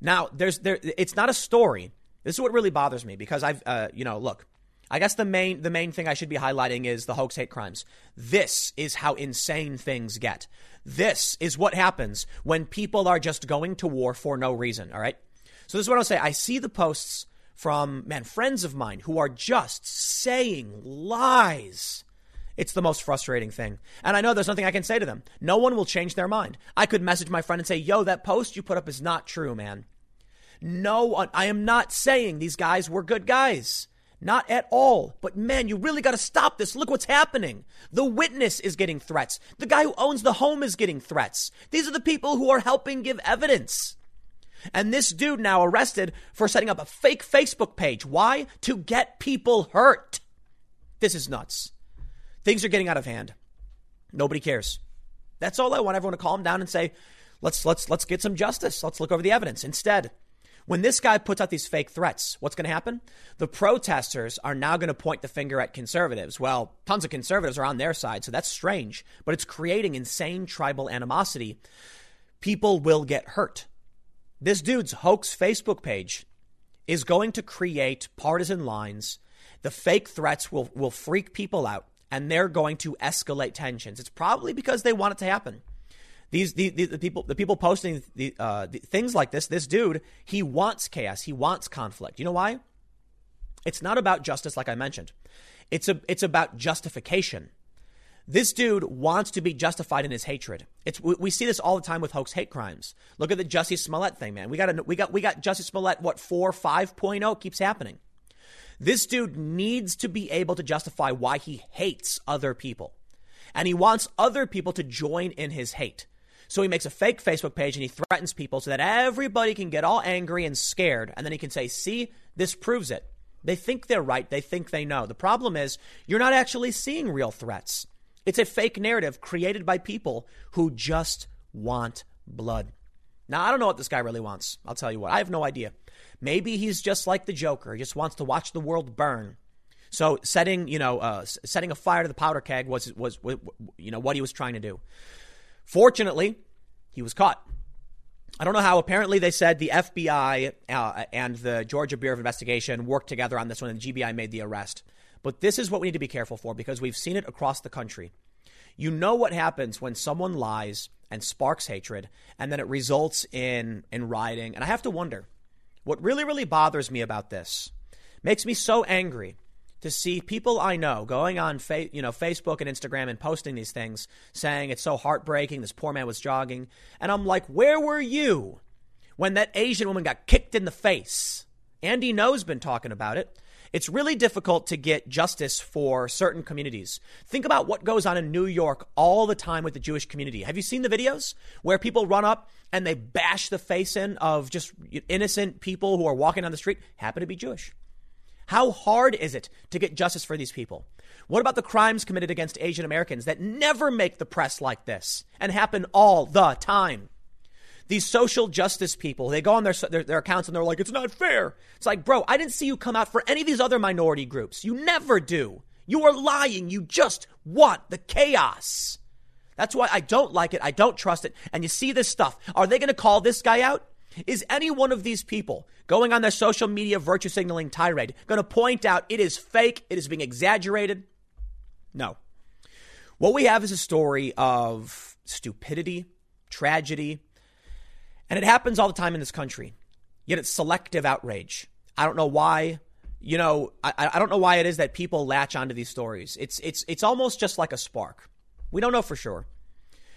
Now, there's there. It's not a story. This is what really bothers me because I've, uh, you know, look, I guess the main the main thing I should be highlighting is the hoax hate crimes. This is how insane things get. This is what happens when people are just going to war for no reason. All right. So this is what I'll say. I see the posts from, man, friends of mine who are just saying lies. It's the most frustrating thing. And I know there's nothing I can say to them. No one will change their mind. I could message my friend and say, yo, that post you put up is not true, man. No one. I am not saying these guys were good guys. Not at all. But, man, you really got to stop this. Look what's happening. The witness is getting threats. The guy who owns the home is getting threats. These are the people who are helping give evidence. And this dude now arrested for setting up a fake Facebook page. Why? To get people hurt. This is nuts. Things are getting out of hand. Nobody cares. That's all I want everyone to calm down and say, let's let's let's get some justice. Let's look over the evidence. Instead, when this guy puts out these fake threats, what's going to happen? The protesters are now going to point the finger at conservatives. Well, tons of conservatives are on their side, so that's strange, but it's creating insane tribal animosity. People will get hurt. This dude's hoax Facebook page is going to create partisan lines. The fake threats will, will freak people out, and they're going to escalate tensions. It's probably because they want it to happen. These the, the, the people, the people posting the, uh, the things like this, this dude, he wants chaos. He wants conflict. You know why? It's not about justice, like I mentioned. It's a it's about justification. This dude wants to be justified in his hatred. It's we, we see this all the time with hoax hate crimes. Look at the Jussie Smollett thing, man. We got a, we got we got Jussie Smollett. What four five point oh keeps happening. This dude needs to be able to justify why he hates other people, and he wants other people to join in his hate. So he makes a fake Facebook page and he threatens people so that everybody can get all angry and scared. And then he can say, see, this proves it. They think they're right. They think they know. The problem is you're not actually seeing real threats. It's a fake narrative created by people who just want blood. Now, I don't know what this guy really wants. I'll tell you what. I have no idea. Maybe he's just like the Joker. He just wants to watch the world burn. So setting, you know, uh, setting a fire to the powder keg was, was, was, you know, what he was trying to do. Fortunately, he was caught. I don't know how. Apparently, they said the F B I uh, and the Georgia Bureau of Investigation worked together on this one, and the G B I made the arrest. But this is what we need to be careful for because we've seen it across the country. You know what happens when someone lies and sparks hatred, and then it results in in rioting. And I have to wonder, what really, really bothers me about this, makes me so angry to see people I know going on fa- you know, Facebook and Instagram and posting these things, saying it's so heartbreaking, this poor man was jogging. And I'm like, where were you when that Asian woman got kicked in the face? Andy No's been talking about it. It's really difficult to get justice for certain communities. Think about what goes on in New York all the time with the Jewish community. Have you seen the videos where people run up and they bash the face in of just innocent people who are walking down the street, happen to be Jewish? How hard is it to get justice for these people? What about the crimes committed against Asian Americans that never make the press like this and happen all the time? These social justice people, they go on their, their their accounts and they're like, it's not fair. It's like, bro, I didn't see you come out for any of these other minority groups. You never do. You are lying. You just want the chaos. That's why I don't like it. I don't trust it. And you see this stuff. Are they going to call this guy out? Is any one of these people going on their social media virtue signaling tirade going to point out it is fake? It is being exaggerated? No. What we have is a story of stupidity, tragedy. And it happens all the time in this country, yet it's selective outrage. I don't know why, you know, I, I don't know why it is that people latch onto these stories. It's it's it's almost just like a spark. We don't know for sure.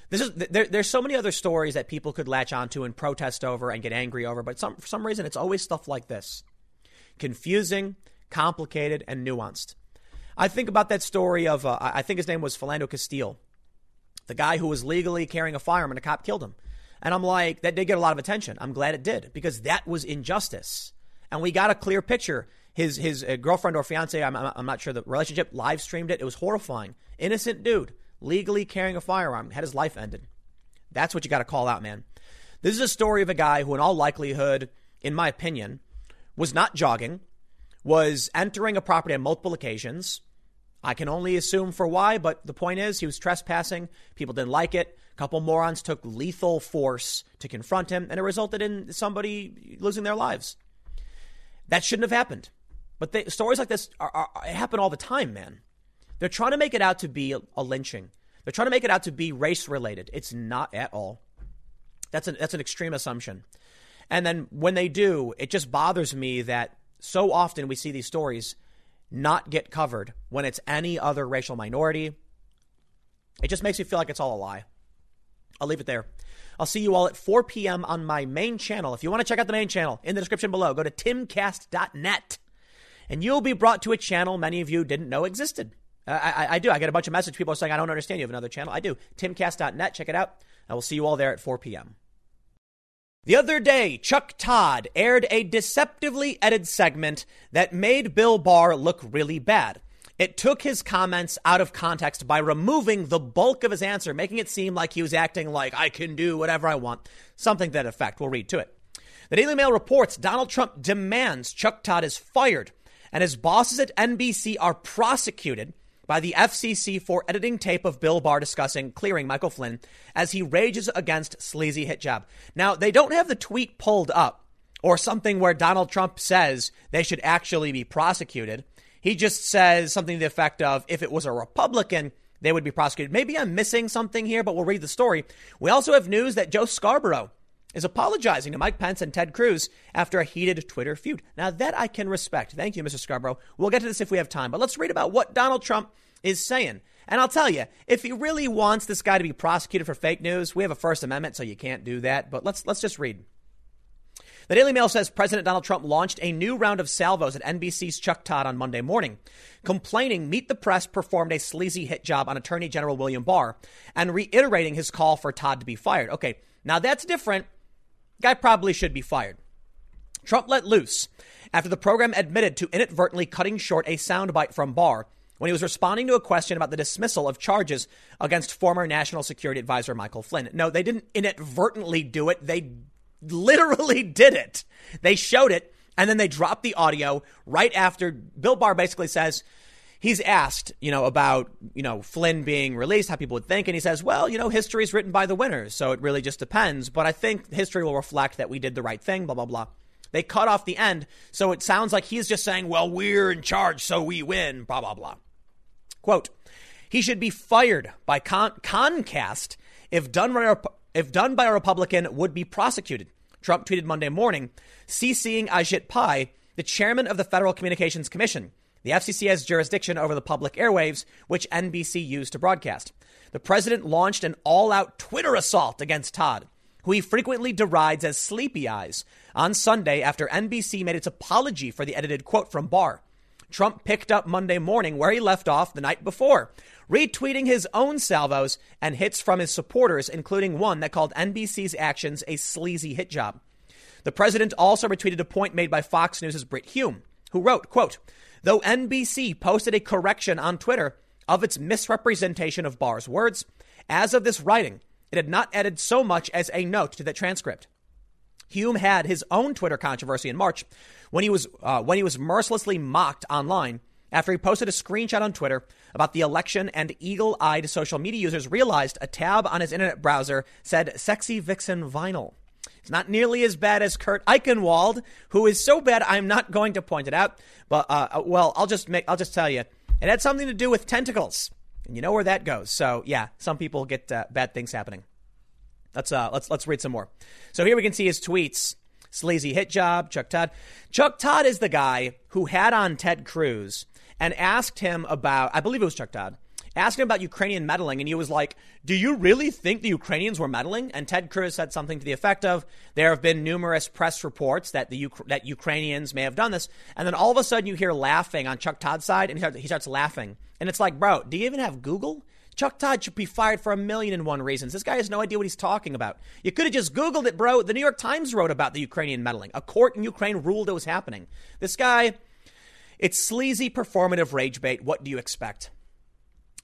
This is there, there's so many other stories that people could latch onto and protest over and get angry over. But some for some reason, it's always stuff like this. Confusing, complicated and nuanced. I think about that story of uh, I think his name was Philando Castile, the guy who was legally carrying a firearm and a cop killed him. And I'm like, that did get a lot of attention. I'm glad it did, because that was injustice. And we got a clear picture. His his uh, girlfriend or fiance, I'm, I'm not sure the relationship, live streamed it. It was horrifying. Innocent dude, legally carrying a firearm, had his life ended. That's what you got to call out, man. This is a story of a guy who in all likelihood, in my opinion, was not jogging, was entering a property on multiple occasions. I can only assume for why, but the point is he was trespassing. People didn't like it. A couple morons took lethal force to confront him, and it resulted in somebody losing their lives. That shouldn't have happened. But they, stories like this are, are, happen all the time, man. They're trying to make it out to be a, a lynching. They're trying to make it out to be race related. It's not at all. That's an, that's an extreme assumption. And then when they do, it just bothers me that so often we see these stories not get covered when it's any other racial minority. It just makes me feel like it's all a lie. I'll leave it there. I'll see you all at four p.m. on my main channel. If you want to check out the main channel, in the description below, go to timcast dot net and you'll be brought to a channel many of you didn't know existed. I, I, I do. I get a bunch of messages. People are saying, I don't understand. You have another channel. I do. timcast dot net. Check it out. I will see you all there at four p.m. The other day, Chuck Todd aired a deceptively edited segment that made Bill Barr look really bad. It took his comments out of context by removing the bulk of his answer, making it seem like he was acting like I can do whatever I want. Something to that effect. We'll read to it. The Daily Mail reports Donald Trump demands Chuck Todd is fired and his bosses at N B C are prosecuted by the F C C for editing tape of Bill Barr discussing clearing Michael Flynn as he rages against sleazy hit job. Now, they don't have the tweet pulled up or something where Donald Trump says they should actually be prosecuted. He just says something to the effect of if it was a Republican, they would be prosecuted. Maybe I'm missing something here, but we'll read the story. We also have news that Joe Scarborough is apologizing to Mike Pence and Ted Cruz after a heated Twitter feud. Now that I can respect. Thank you, Mister Scarborough. We'll get to this if we have time, but let's read about what Donald Trump is saying. And I'll tell you, if he really wants this guy to be prosecuted for fake news, we have a First Amendment, so you can't do that. But let's let's just read. The Daily Mail says President Donald Trump launched a new round of salvos at N B C's Chuck Todd on Monday morning, complaining Meet the Press performed a sleazy hit job on Attorney General William Barr and reiterating his call for Todd to be fired. OK, now that's different. Guy probably should be fired. Trump let loose after the program admitted to inadvertently cutting short a soundbite from Barr when he was responding to a question about the dismissal of charges against former National Security Advisor Michael Flynn. No, they didn't inadvertently do it. They literally did it. They showed it and then they dropped the audio right after Bill Barr basically says he's asked, you know, about, you know, Flynn being released, how people would think. And he says, well, you know, history is written by the winners. So it really just depends. But I think history will reflect that we did the right thing, blah, blah, blah. They cut off the end. So it sounds like he's just saying, well, we're in charge, so we win, blah, blah, blah. Quote, he should be fired by Con- Comcast if done right. Rep- if done by a Republican, would be prosecuted. Trump tweeted Monday morning, CCing Ajit Pai, the chairman of the Federal Communications Commission. The F C C has jurisdiction over the public airwaves, which N B C used to broadcast. The president launched an all-out Twitter assault against Todd, who he frequently derides as sleepy eyes, on Sunday after N B C made its apology for the edited quote from Barr. Trump picked up Monday morning where he left off the night before, retweeting his own salvos and hits from his supporters, including one that called N B C's actions a sleazy hit job. The president also retweeted a point made by Fox News' Britt Hume, who wrote, quote, though N B C posted a correction on Twitter of its misrepresentation of Barr's words, as of this writing, it had not added so much as a note to the transcript. Hume had his own Twitter controversy in March when he was uh, when he was mercilessly mocked online after he posted a screenshot on Twitter about the election and eagle-eyed social media users realized a tab on his internet browser said sexy vixen vinyl. It's not nearly as bad as Kurt Eichenwald, who is so bad I'm not going to point it out. But uh, well, I'll just make I'll just tell you it had something to do with tentacles, and you know where that goes. So, yeah, some people get uh, bad things happening. Let's uh, let's let's read some more. So here we can see his tweets. Sleazy hit job. Chuck Todd. Chuck Todd is the guy who had on Ted Cruz and asked him about, I believe it was Chuck Todd, asked him about Ukrainian meddling. And he was like, do you really think the Ukrainians were meddling? And Ted Cruz said something to the effect of, there have been numerous press reports that the that Ukrainians may have done this. And then all of a sudden you hear laughing on Chuck Todd's side and he starts, he starts laughing. And it's like, bro, do you even have Google? Chuck Todd should be fired for a million and one reasons. This guy has no idea what he's talking about. You could have just Googled it, bro. The New York Times wrote about the Ukrainian meddling. A court in Ukraine ruled it was happening. This guy, it's sleazy performative rage bait. What do you expect?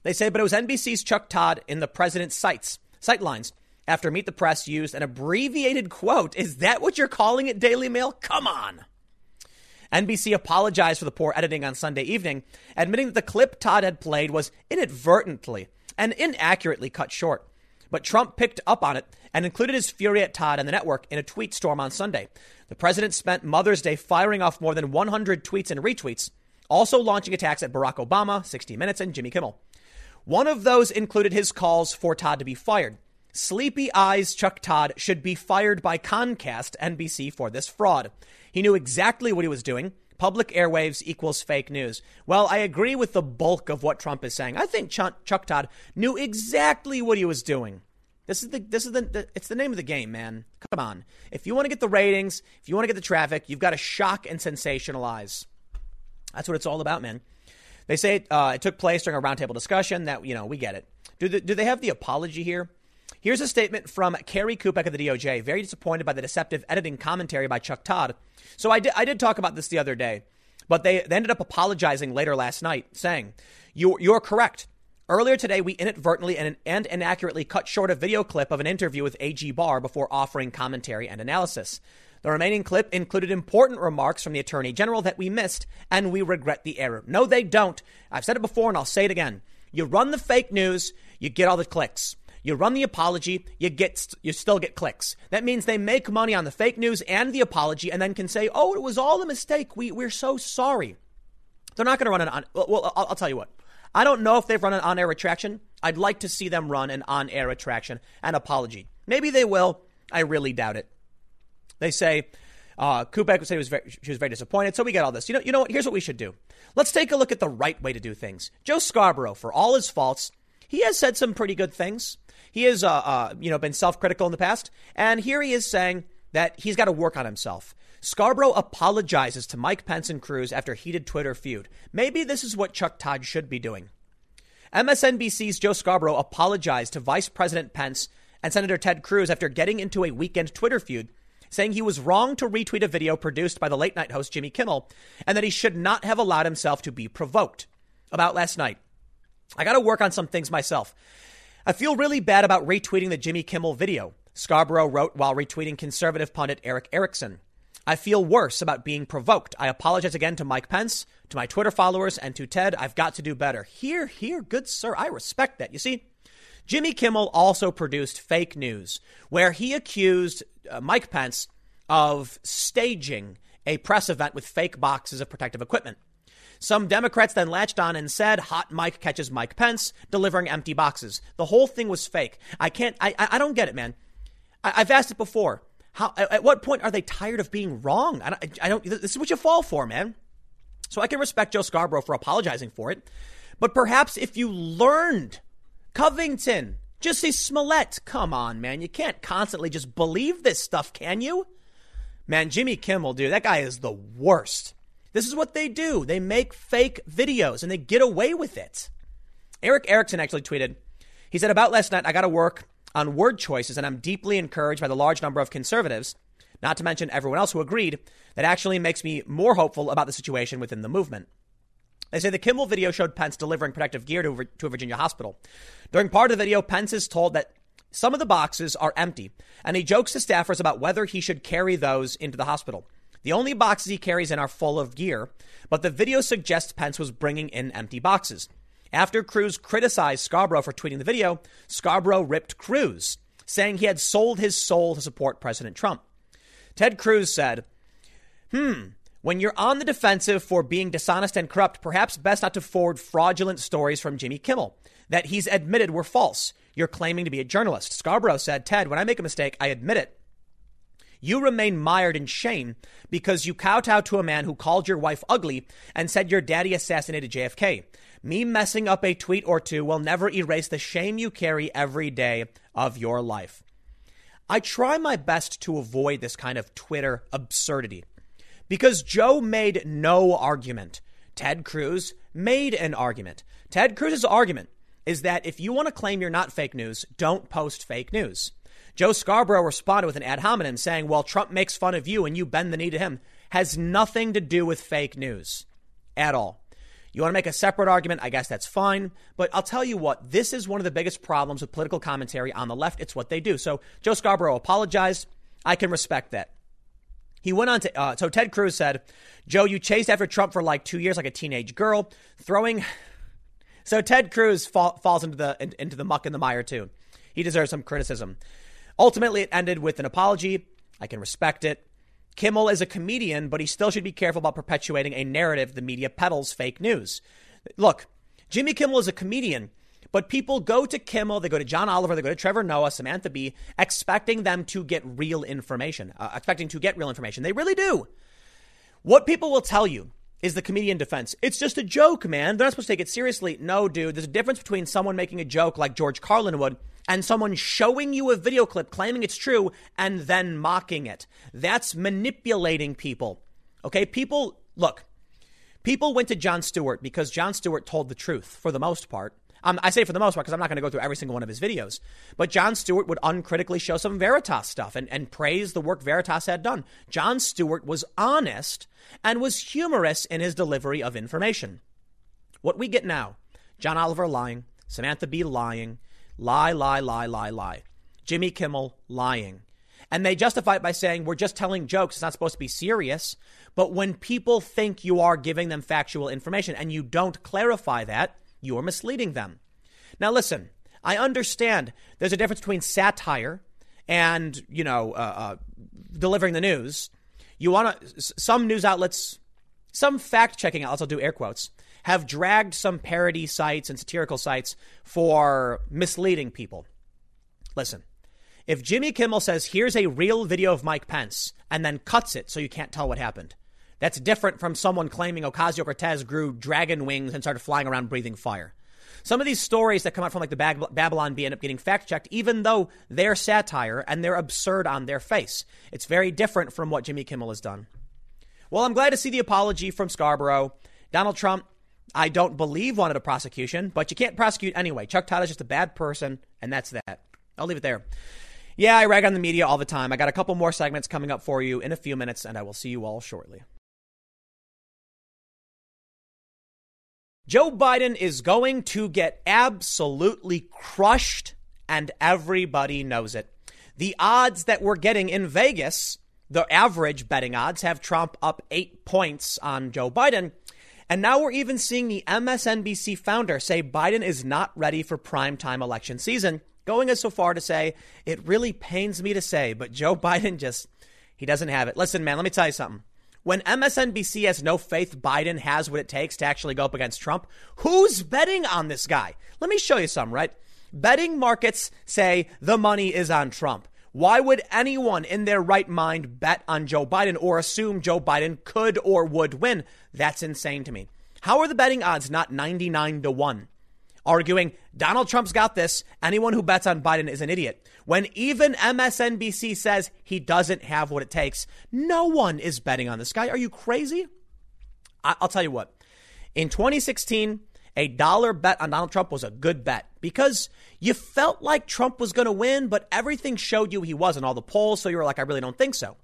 They say, but it was N B C's Chuck Todd in the president's sights, sightlines after Meet the Press used an abbreviated quote. Is that what you're calling it, Daily Mail? Come on. N B C apologized for the poor editing on Sunday evening, admitting that the clip Todd had played was inadvertently and inaccurately cut short. But Trump picked up on it and included his fury at Todd and the network in a tweet storm on Sunday. The president spent Mother's Day firing off more than one hundred tweets and retweets, also launching attacks at Barack Obama, sixty minutes, and Jimmy Kimmel. One of those included his calls for Todd to be fired. Sleepy Eyes Chuck Todd should be fired by Comcast N B C for this fraud. He knew exactly what he was doing. Public airwaves equals fake news. Well, I agree with the bulk of what Trump is saying. I think Ch- Chuck Todd knew exactly what he was doing. This is the this is the, the it's the name of the game, man. Come on. If you want to get the ratings, if you want to get the traffic, you've got to shock and sensationalize. That's what it's all about, man. They say it, uh, it took place during a roundtable discussion that, you know, we get it. Do the, do they have the apology here? Here's a statement from Kerry Kupek of the D O J, very disappointed by the deceptive editing commentary by Chuck Todd. So I did, I did talk about this the other day, but they, they ended up apologizing later last night, saying, you, you're correct. Earlier today, we inadvertently and, and inaccurately cut short a video clip of an interview with A G Barr before offering commentary and analysis. The remaining clip included important remarks from the attorney general that we missed, and we regret the error. No, they don't. I've said it before, and I'll say it again. You run the fake news, you get all the clicks. You run the apology, you get you still get clicks. That means they make money on the fake news and the apology and then can say, oh, it was all a mistake. We, we're so sorry. They're not going to run an on. Well, I'll, I'll tell you what. I don't know if they've run an on-air retraction. I'd like to see them run an on-air retraction and apology. Maybe they will. I really doubt it. They say uh, Kupek would say was very, she was very disappointed. So we got all this. You know, you know what? Here's what we should do. Let's take a look at the right way to do things. Joe Scarborough, for all his faults, he has said some pretty good things. He has, uh, uh, you know, been self-critical in the past. And here he is saying that he's got to work on himself. Scarborough apologizes to Mike Pence and Cruz after heated Twitter feud. Maybe this is what Chuck Todd should be doing. M S N B C's Joe Scarborough apologized to Vice President Pence and Senator Ted Cruz after getting into a weekend Twitter feud, saying he was wrong to retweet a video produced by the late night host Jimmy Kimmel and that he should not have allowed himself to be provoked. About last night, I got to work on some things myself. I feel really bad about retweeting the Jimmy Kimmel video, Scarborough wrote while retweeting conservative pundit Eric Erickson. I feel worse about being provoked. I apologize again to Mike Pence, to my Twitter followers, and to Ted. I've got to do better. Here, here, good sir. I respect that. You see, Jimmy Kimmel also produced fake news where he accused uh, Mike Pence of staging a press event with fake boxes of protective equipment. Some Democrats then latched on and said, hot Mike catches Mike Pence delivering empty boxes. The whole thing was fake. I can't I I don't get it, man. I, I've asked it before. How? At what point are they tired of being wrong? I don't, I don't. This is what you fall for, man. So I can respect Joe Scarborough for apologizing for it. But perhaps if you learned, Covington, just say Smollett. Come on, man. You can't constantly just believe this stuff, can you? Man, Jimmy Kimmel, dude, that guy is the worst. This is what they do. They make fake videos and they get away with it. Eric Erickson actually tweeted. He said, about last night, I got to work on word choices, and I'm deeply encouraged by the large number of conservatives, not to mention everyone else who agreed. That actually makes me more hopeful about the situation within the movement. They say the Kimmel video showed Pence delivering protective gear to, to a Virginia hospital. During part of the video, Pence is told that some of the boxes are empty, and he jokes to staffers about whether he should carry those into the hospital. The only boxes he carries in are full of gear, but the video suggests Pence was bringing in empty boxes. After Cruz criticized Scarborough for tweeting the video, Scarborough ripped Cruz, saying he had sold his soul to support President Trump. Ted Cruz said, hmm, when you're on the defensive for being dishonest and corrupt, perhaps best not to forward fraudulent stories from Jimmy Kimmel that he's admitted were false. You're claiming to be a journalist. Scarborough said, Ted, when I make a mistake, I admit it. You remain mired in shame because you kowtow to a man who called your wife ugly and said your daddy assassinated J F K. Me messing up a tweet or two will never erase the shame you carry every day of your life. I try my best to avoid this kind of Twitter absurdity because Joe made no argument. Ted Cruz made an argument. Ted Cruz's argument is that if you want to claim you're not fake news, don't post fake news. Joe Scarborough responded with an ad hominem saying, well, Trump makes fun of you and you bend the knee to him, has nothing to do with fake news at all. You want to make a separate argument? I guess that's fine. But I'll tell you what, this is one of the biggest problems with political commentary on the left. It's what they do. So Joe Scarborough apologized. I can respect that. He went on to, uh, so Ted Cruz said, Joe, you chased after Trump for like two years like a teenage girl throwing. So Ted Cruz fall, falls into the in, into the muck and the mire, too. He deserves some criticism. Ultimately, it ended with an apology. I can respect it. Kimmel is a comedian, but he still should be careful about perpetuating a narrative the media peddles fake news. Look, Jimmy Kimmel is a comedian, but people go to Kimmel, they go to John Oliver, they go to Trevor Noah, Samantha Bee, expecting them to get real information, uh, expecting to get real information. They really do. What people will tell you is the comedian defense. It's just a joke, man. They're not supposed to take it seriously. No, dude, there's a difference between someone making a joke like George Carlin would and someone showing you a video clip claiming it's true and then mocking it. That's manipulating people. OK, people, look, people went to Jon Stewart because Jon Stewart told the truth for the most part. Um, I say for the most part because I'm not going to go through every single one of his videos. But Jon Stewart would uncritically show some Veritas stuff and, and praise the work Veritas had done. Jon Stewart was honest and was humorous in his delivery of information. What we get now, John Oliver lying, Samantha Bee lying. Lie, lie, lie, lie, lie. Jimmy Kimmel lying. And they justify it by saying we're just telling jokes. It's not supposed to be serious. But when people think you are giving them factual information and you don't clarify that, you are misleading them. Now, listen, I understand there's a difference between satire and, you know, uh, uh, delivering the news. You want to some news outlets, some fact checking outlets, I'll do air quotes, have dragged some parody sites and satirical sites for misleading people. Listen, if Jimmy Kimmel says, here's a real video of Mike Pence and then cuts it so you can't tell what happened, that's different from someone claiming Ocasio-Cortez grew dragon wings and started flying around breathing fire. Some of these stories that come out from like the Bab- Babylon Bee end up getting fact checked, even though they're satire and they're absurd on their face. It's very different from what Jimmy Kimmel has done. Well, I'm glad to see the apology from Scarborough. Donald Trump, I don't believe, wanted a prosecution, but you can't prosecute anyway. Chuck Todd is just a bad person, and that's that. I'll leave it there. Yeah, I rag on the media all the time. I got a couple more segments coming up for you in a few minutes, and I will see you all shortly. Joe Biden is going to get absolutely crushed, and everybody knows it. The odds that we're getting in Vegas, the average betting odds, have Trump up eight points on Joe Biden. And now we're even seeing the M S N B C founder say Biden is not ready for primetime election season, going as so far to say, it really pains me to say, but Joe Biden just, he doesn't have it. Listen, man, let me tell you something. When M S N B C has no faith Biden has what it takes to actually go up against Trump, who's betting on this guy? Let me show you some, right? Betting markets say the money is on Trump. Why would anyone in their right mind bet on Joe Biden or assume Joe Biden could or would win? That's insane to me. How are the betting odds not ninety-nine to one? Arguing Donald Trump's got this. Anyone who bets on Biden is an idiot. When even M S N B C says he doesn't have what it takes. No one is betting on this guy. Are you crazy? I- I'll tell you what. In twenty sixteen, a dollar bet on Donald Trump was a good bet because you felt like Trump was going to win, but everything showed you he wasn't, all the polls. So you were like, I really don't think so.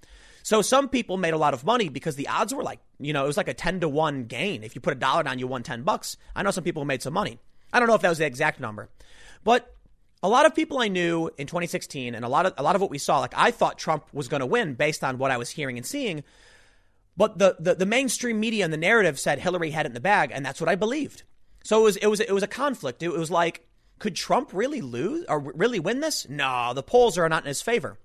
So some people made a lot of money because the odds were like, you know, it was like a ten to one gain. If you put a dollar down, you won ten bucks. I know some people made some money. I don't know if that was the exact number, but a lot of people I knew in twenty sixteen and a lot of a lot of what we saw, like I thought Trump was going to win based on what I was hearing and seeing. But the, the the mainstream media and the narrative said Hillary had it in the bag. And that's what I believed. So it was it was it was a conflict. It was like, could Trump really lose or really win this? No, the polls are not in his favor.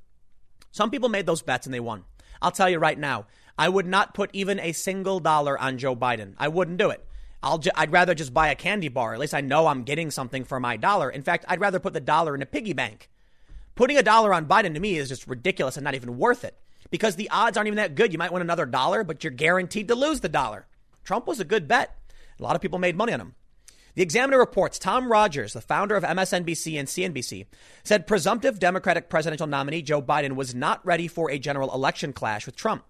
Some people made those bets and they won. I'll tell you right now, I would not put even a single dollar on Joe Biden. I wouldn't do it. I'll ju- I'd rather just buy a candy bar. At least I know I'm getting something for my dollar. In fact, I'd rather put the dollar in a piggy bank. Putting a dollar on Biden to me is just ridiculous and not even worth it because the odds aren't even that good. You might win another dollar, but you're guaranteed to lose the dollar. Trump was a good bet. A lot of people made money on him. The Examiner reports Tom Rogers, the founder of M S N B C and C N B C, said presumptive Democratic presidential nominee Joe Biden was not ready for a general election clash with Trump.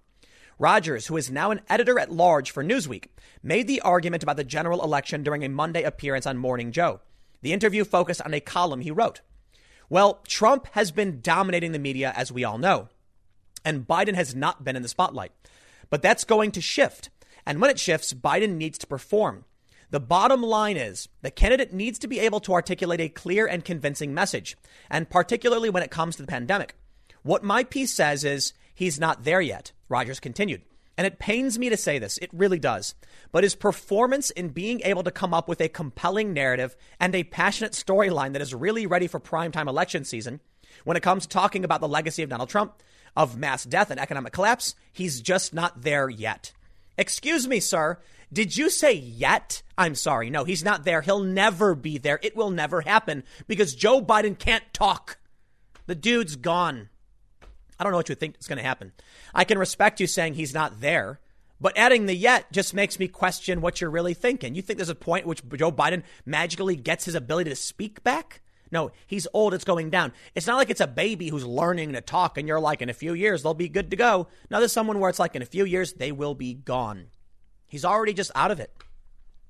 Rogers, who is now an editor at large for Newsweek, made the argument about the general election during a Monday appearance on Morning Joe. The interview focused on a column he wrote. Well, Trump has been dominating the media, as we all know, and Biden has not been in the spotlight. But that's going to shift. And when it shifts, Biden needs to perform. The bottom line is the candidate needs to be able to articulate a clear and convincing message, and particularly when it comes to the pandemic. What my piece says is he's not there yet, Rogers continued. And it pains me to say this. It really does. But his performance in being able to come up with a compelling narrative and a passionate storyline that is really ready for primetime election season when it comes to talking about the legacy of Donald Trump, of mass death and economic collapse, he's just not there yet. Excuse me, sir. Did you say yet? I'm sorry. No, he's not there. He'll never be there. It will never happen because Joe Biden can't talk. The dude's gone. I don't know what you think is going to happen. I can respect you saying he's not there, but adding the yet just makes me question what you're really thinking. You think there's a point at which Joe Biden magically gets his ability to speak back? No, he's old. It's going down. It's not like it's a baby who's learning to talk and you're like, in a few years, they'll be good to go. Now there's someone where it's like in a few years, they will be gone. He's already just out of it.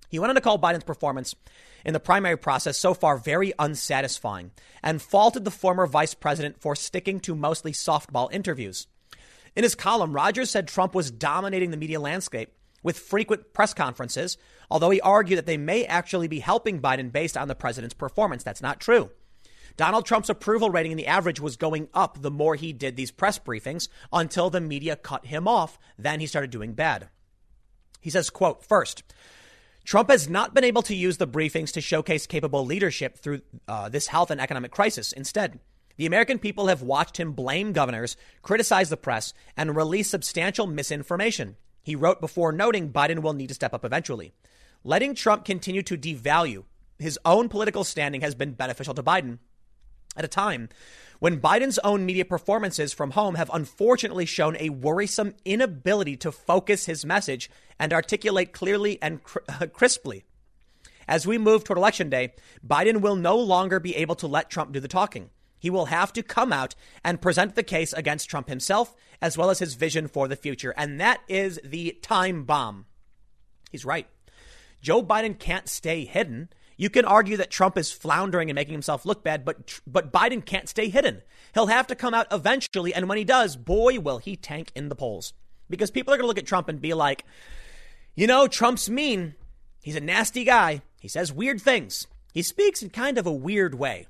He went on to call Biden's performance in the primary process so far very unsatisfying and faulted the former vice president for sticking to mostly softball interviews. In his column, Rogers said Trump was dominating the media landscape with frequent press conferences, although he argued that they may actually be helping Biden based on the president's performance. That's not true. Donald Trump's approval rating in the average was going up the more he did these press briefings until the media cut him off. Then he started doing bad. He says, quote, first, Trump has not been able to use the briefings to showcase capable leadership through uh, this health and economic crisis. Instead, the American people have watched him blame governors, criticize the press, and release substantial misinformation. He wrote before noting Biden will need to step up eventually. Letting Trump continue to devalue his own political standing has been beneficial to Biden at a time when Biden's own media performances from home have unfortunately shown a worrisome inability to focus his message and articulate clearly and crisply. As we move toward Election Day, Biden will no longer be able to let Trump do the talking. He will have to come out and present the case against Trump himself, as well as his vision for the future. And that is the time bomb. He's right. Joe Biden can't stay hidden. You can argue that Trump is floundering and making himself look bad, but but Biden can't stay hidden. He'll have to come out eventually. And when he does, boy, will he tank in the polls because people are going to look at Trump and be like, you know, Trump's mean. He's a nasty guy. He says weird things. He speaks in kind of a weird way.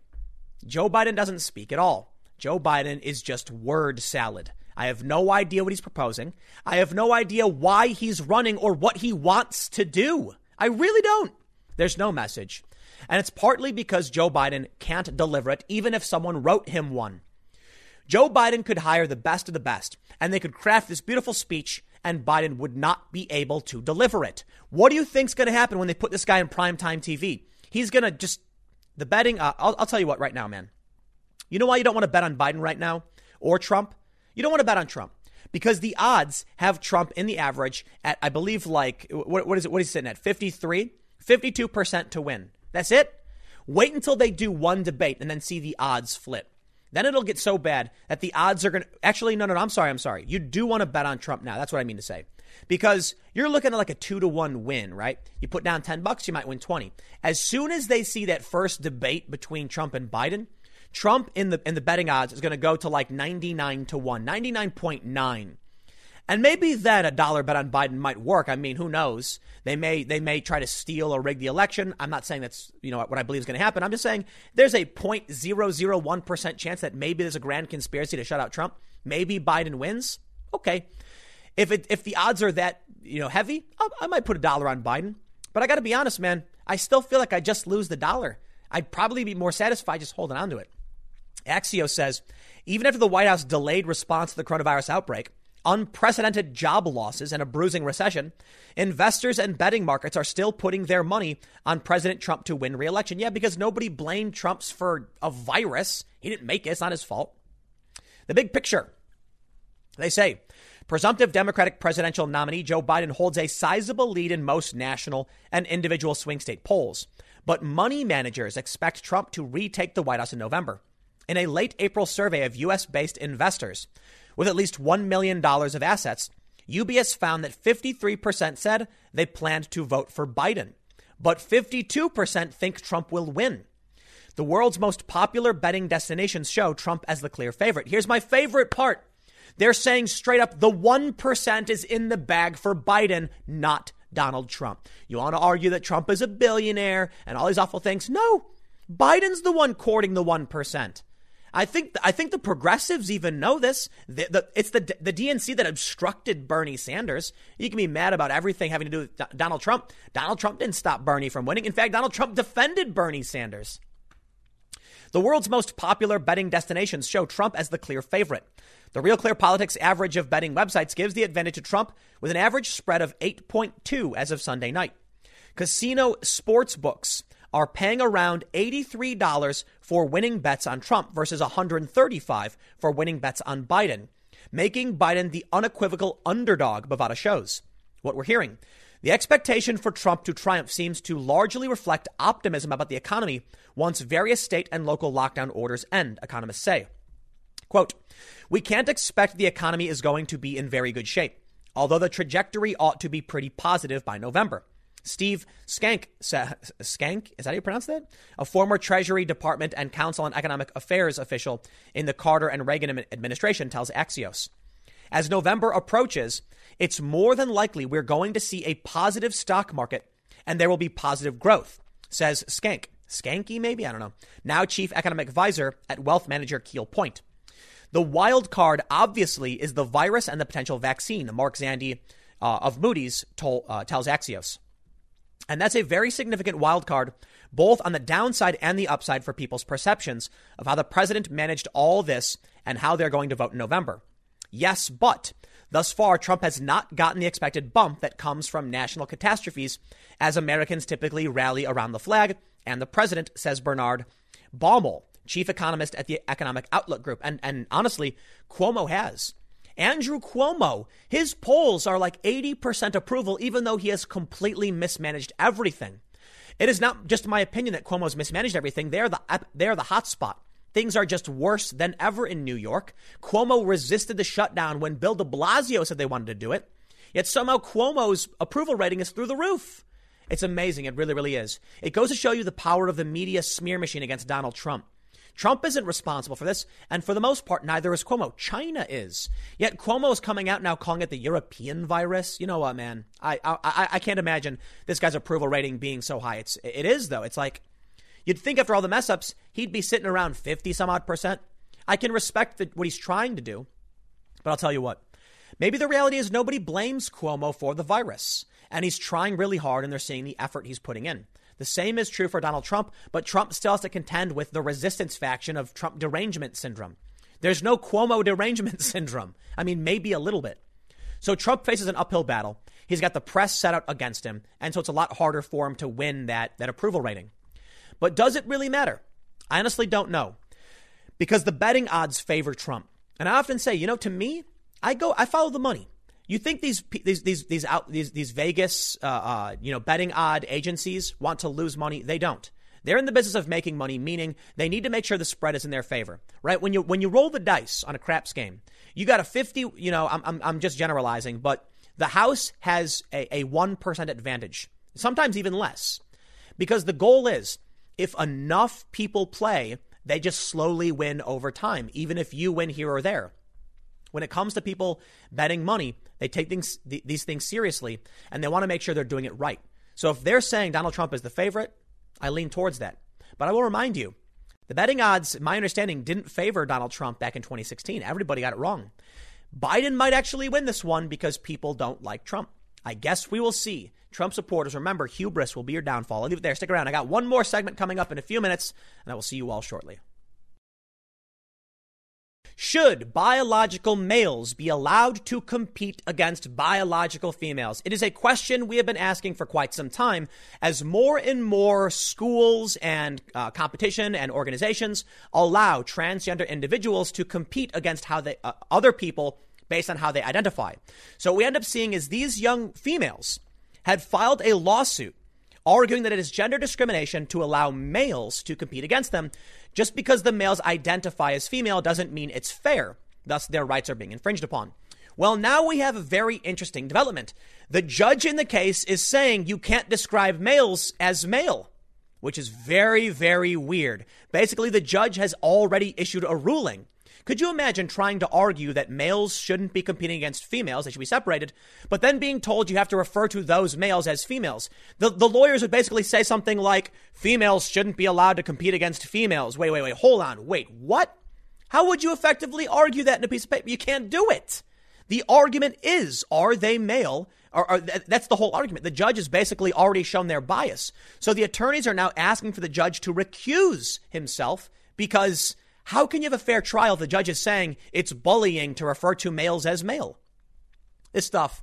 Joe Biden doesn't speak at all. Joe Biden is just word salad. I have no idea what he's proposing. I have no idea why he's running or what he wants to do. I really don't. There's no message. And it's partly because Joe Biden can't deliver it, even if someone wrote him one. Joe Biden could hire the best of the best and they could craft this beautiful speech and Biden would not be able to deliver it. What do you think's going to happen when they put this guy in primetime T V? He's going to just the betting. Uh, I'll, I'll tell you what right now, man. You know why you don't want to bet on Biden right now? or Trump, you don't want to bet on Trump because the odds have Trump in the average at, I believe, like, what, what is it? What is he sitting at? fifty-three, fifty-two percent to win. That's it. Wait until they do one debate and then see the odds flip. Then it'll get so bad that the odds are going to actually, no, no, no, I'm sorry. I'm sorry. You do want to bet on Trump now. That's what I mean to say, because you're looking at like a two to one win, right? You put down ten bucks, you might win twenty. As soon as they see that first debate between Trump and Biden, Trump in the in the betting odds is going to go to like ninety-nine to one, ninety-nine point nine. And maybe then a dollar bet on Biden might work. I mean, who knows? They may they may try to steal or rig the election. I'm not saying that's, you know, what I believe is going to happen. I'm just saying there's a zero point zero zero one percent chance that maybe there's a grand conspiracy to shut out Trump. Maybe Biden wins. OK, if it if the odds are that, you know, heavy, I, I might put a dollar on Biden. But I got to be honest, man, I still feel like I just lose the dollar. I'd probably be more satisfied just holding on to it. Axios says even after the White House delayed response to the coronavirus outbreak, unprecedented job losses and a bruising recession, investors and betting markets are still putting their money on President Trump to win re-election. Yeah, because nobody blamed Trump for a virus. He didn't make it. It's not his fault. The big picture. They say presumptive Democratic presidential nominee Joe Biden holds a sizable lead in most national and individual swing state polls, but money managers expect Trump to retake the White House in November. In a late April survey of U S based investors with at least one million dollars of assets, U B S found that fifty-three percent said they planned to vote for Biden, but fifty-two percent think Trump will win. The world's most popular betting destinations show Trump as the clear favorite. Here's my favorite part. They're saying straight up the one percent is in the bag for Biden, not Donald Trump. You want to argue that Trump is a billionaire and all these awful things? No, Biden's the one courting the one percent. I think I think the progressives even know this. The, the, it's the the D N C that obstructed Bernie Sanders. You can be mad about everything having to do with D- Donald Trump. Donald Trump didn't stop Bernie from winning. In fact, Donald Trump defended Bernie Sanders. The world's most popular betting destinations show Trump as the clear favorite. The Real Clear Politics average of betting websites gives the advantage to Trump with an average spread of eight point two as of Sunday night. Casino sports books are paying around eighty-three dollars for winning bets on Trump versus one hundred thirty-five dollars for winning bets on Biden, making Biden the unequivocal underdog, Bovada shows. What we're hearing, the expectation for Trump to triumph seems to largely reflect optimism about the economy once various state and local lockdown orders end, economists say. Quote, we can't expect the economy is going to be in very good shape, although the trajectory ought to be pretty positive by November. Steve Skank, Skank, is that how you pronounce that? A former Treasury Department and Council on Economic Affairs official in the Carter and Reagan administration tells Axios. As November approaches, it's more than likely we're going to see a positive stock market and there will be positive growth, says Skank. Skanky, maybe? I don't know. Now chief economic advisor at wealth manager Keel Point. The wild card, obviously, is the virus and the potential vaccine, Mark Zandi uh, of Moody's told, uh, tells Axios. And that's a very significant wild card, both on the downside and the upside for people's perceptions of how the president managed all this and how they're going to vote in November. Yes, but thus far, Trump has not gotten the expected bump that comes from national catastrophes, as Americans typically rally around the flag and the president, says Bernard Baumol, chief economist at the Economic Outlook Group. And, and honestly, Cuomo has. Andrew Cuomo, his polls are like eighty percent approval, even though he has completely mismanaged everything. It is not just my opinion that Cuomo's mismanaged everything. They're the they're the hot spot. Things are just worse than ever in New York. Cuomo resisted the shutdown when Bill de Blasio said they wanted to do it. Yet somehow Cuomo's approval rating is through the roof. It's amazing. It really, really is. It goes to show you the power of the media smear machine against Donald Trump. Trump isn't responsible for this. And for the most part, neither is Cuomo. China is. Yet Cuomo is coming out now calling it the European virus. You know what, man? I I, I can't imagine this guy's approval rating being so high. It's, it is, though. It's like you'd think after all the mess ups, he'd be sitting around fifty some odd percent. I can respect the, what he's trying to do. But I'll tell you what, maybe the reality is nobody blames Cuomo for the virus. And he's trying really hard and they're seeing the effort he's putting in. The same is true for Donald Trump, but Trump still has to contend with the resistance faction of Trump derangement syndrome. There's no Cuomo derangement syndrome. I mean, maybe a little bit. So Trump faces an uphill battle. He's got the press set out against him. And so it's a lot harder for him to win that that approval rating. But does it really matter? I honestly don't know, because the betting odds favor Trump. And I often say, you know, to me, I go, I follow the money. You think these these these these out, these, these Vegas, uh, uh, you know, betting odd agencies want to lose money? They don't. They're in the business of making money, meaning they need to make sure the spread is in their favor, right? When you when you roll the dice on a craps game, you got a fifty. You know, I'm I'm, I'm just generalizing, but the house has a, a one percent advantage, sometimes even less, because the goal is if enough people play, they just slowly win over time, even if you win here or there. When it comes to people betting money, they take things, th- these things seriously, and they want to make sure they're doing it right. So if they're saying Donald Trump is the favorite, I lean towards that. But I will remind you, the betting odds, my understanding, didn't favor Donald Trump back in twenty sixteen. Everybody got it wrong. Biden might actually win this one because people don't like Trump. I guess we will see. Trump supporters, remember, hubris will be your downfall. I'll leave it there. Stick around. I got one more segment coming up in a few minutes, and I will see you all shortly. Should biological males be allowed to compete against biological females? It is a question we have been asking for quite some time as more and more schools and uh, competition and organizations allow transgender individuals to compete against how they, uh, other people based on how they identify. So what we end up seeing is these young females had filed a lawsuit arguing that it is gender discrimination to allow males to compete against them. Just because the males identify as female doesn't mean it's fair. Thus, their rights are being infringed upon. Well, now we have a very interesting development. The judge in the case is saying you can't describe males as male, which is very, very weird. Basically, the judge has already issued a ruling. Could you imagine trying to argue that males shouldn't be competing against females, they should be separated, but then being told you have to refer to those males as females? The the lawyers would basically say something like, females shouldn't be allowed to compete against females. Wait, wait, wait, hold on. Wait, what? How would you effectively argue that in a piece of paper? You can't do it. The argument is, are they male? Or, or th- that's the whole argument. The judge has basically already shown their bias. So the attorneys are now asking for the judge to recuse himself because... how can you have a fair trial if the judge is saying it's bullying to refer to males as male? This stuff,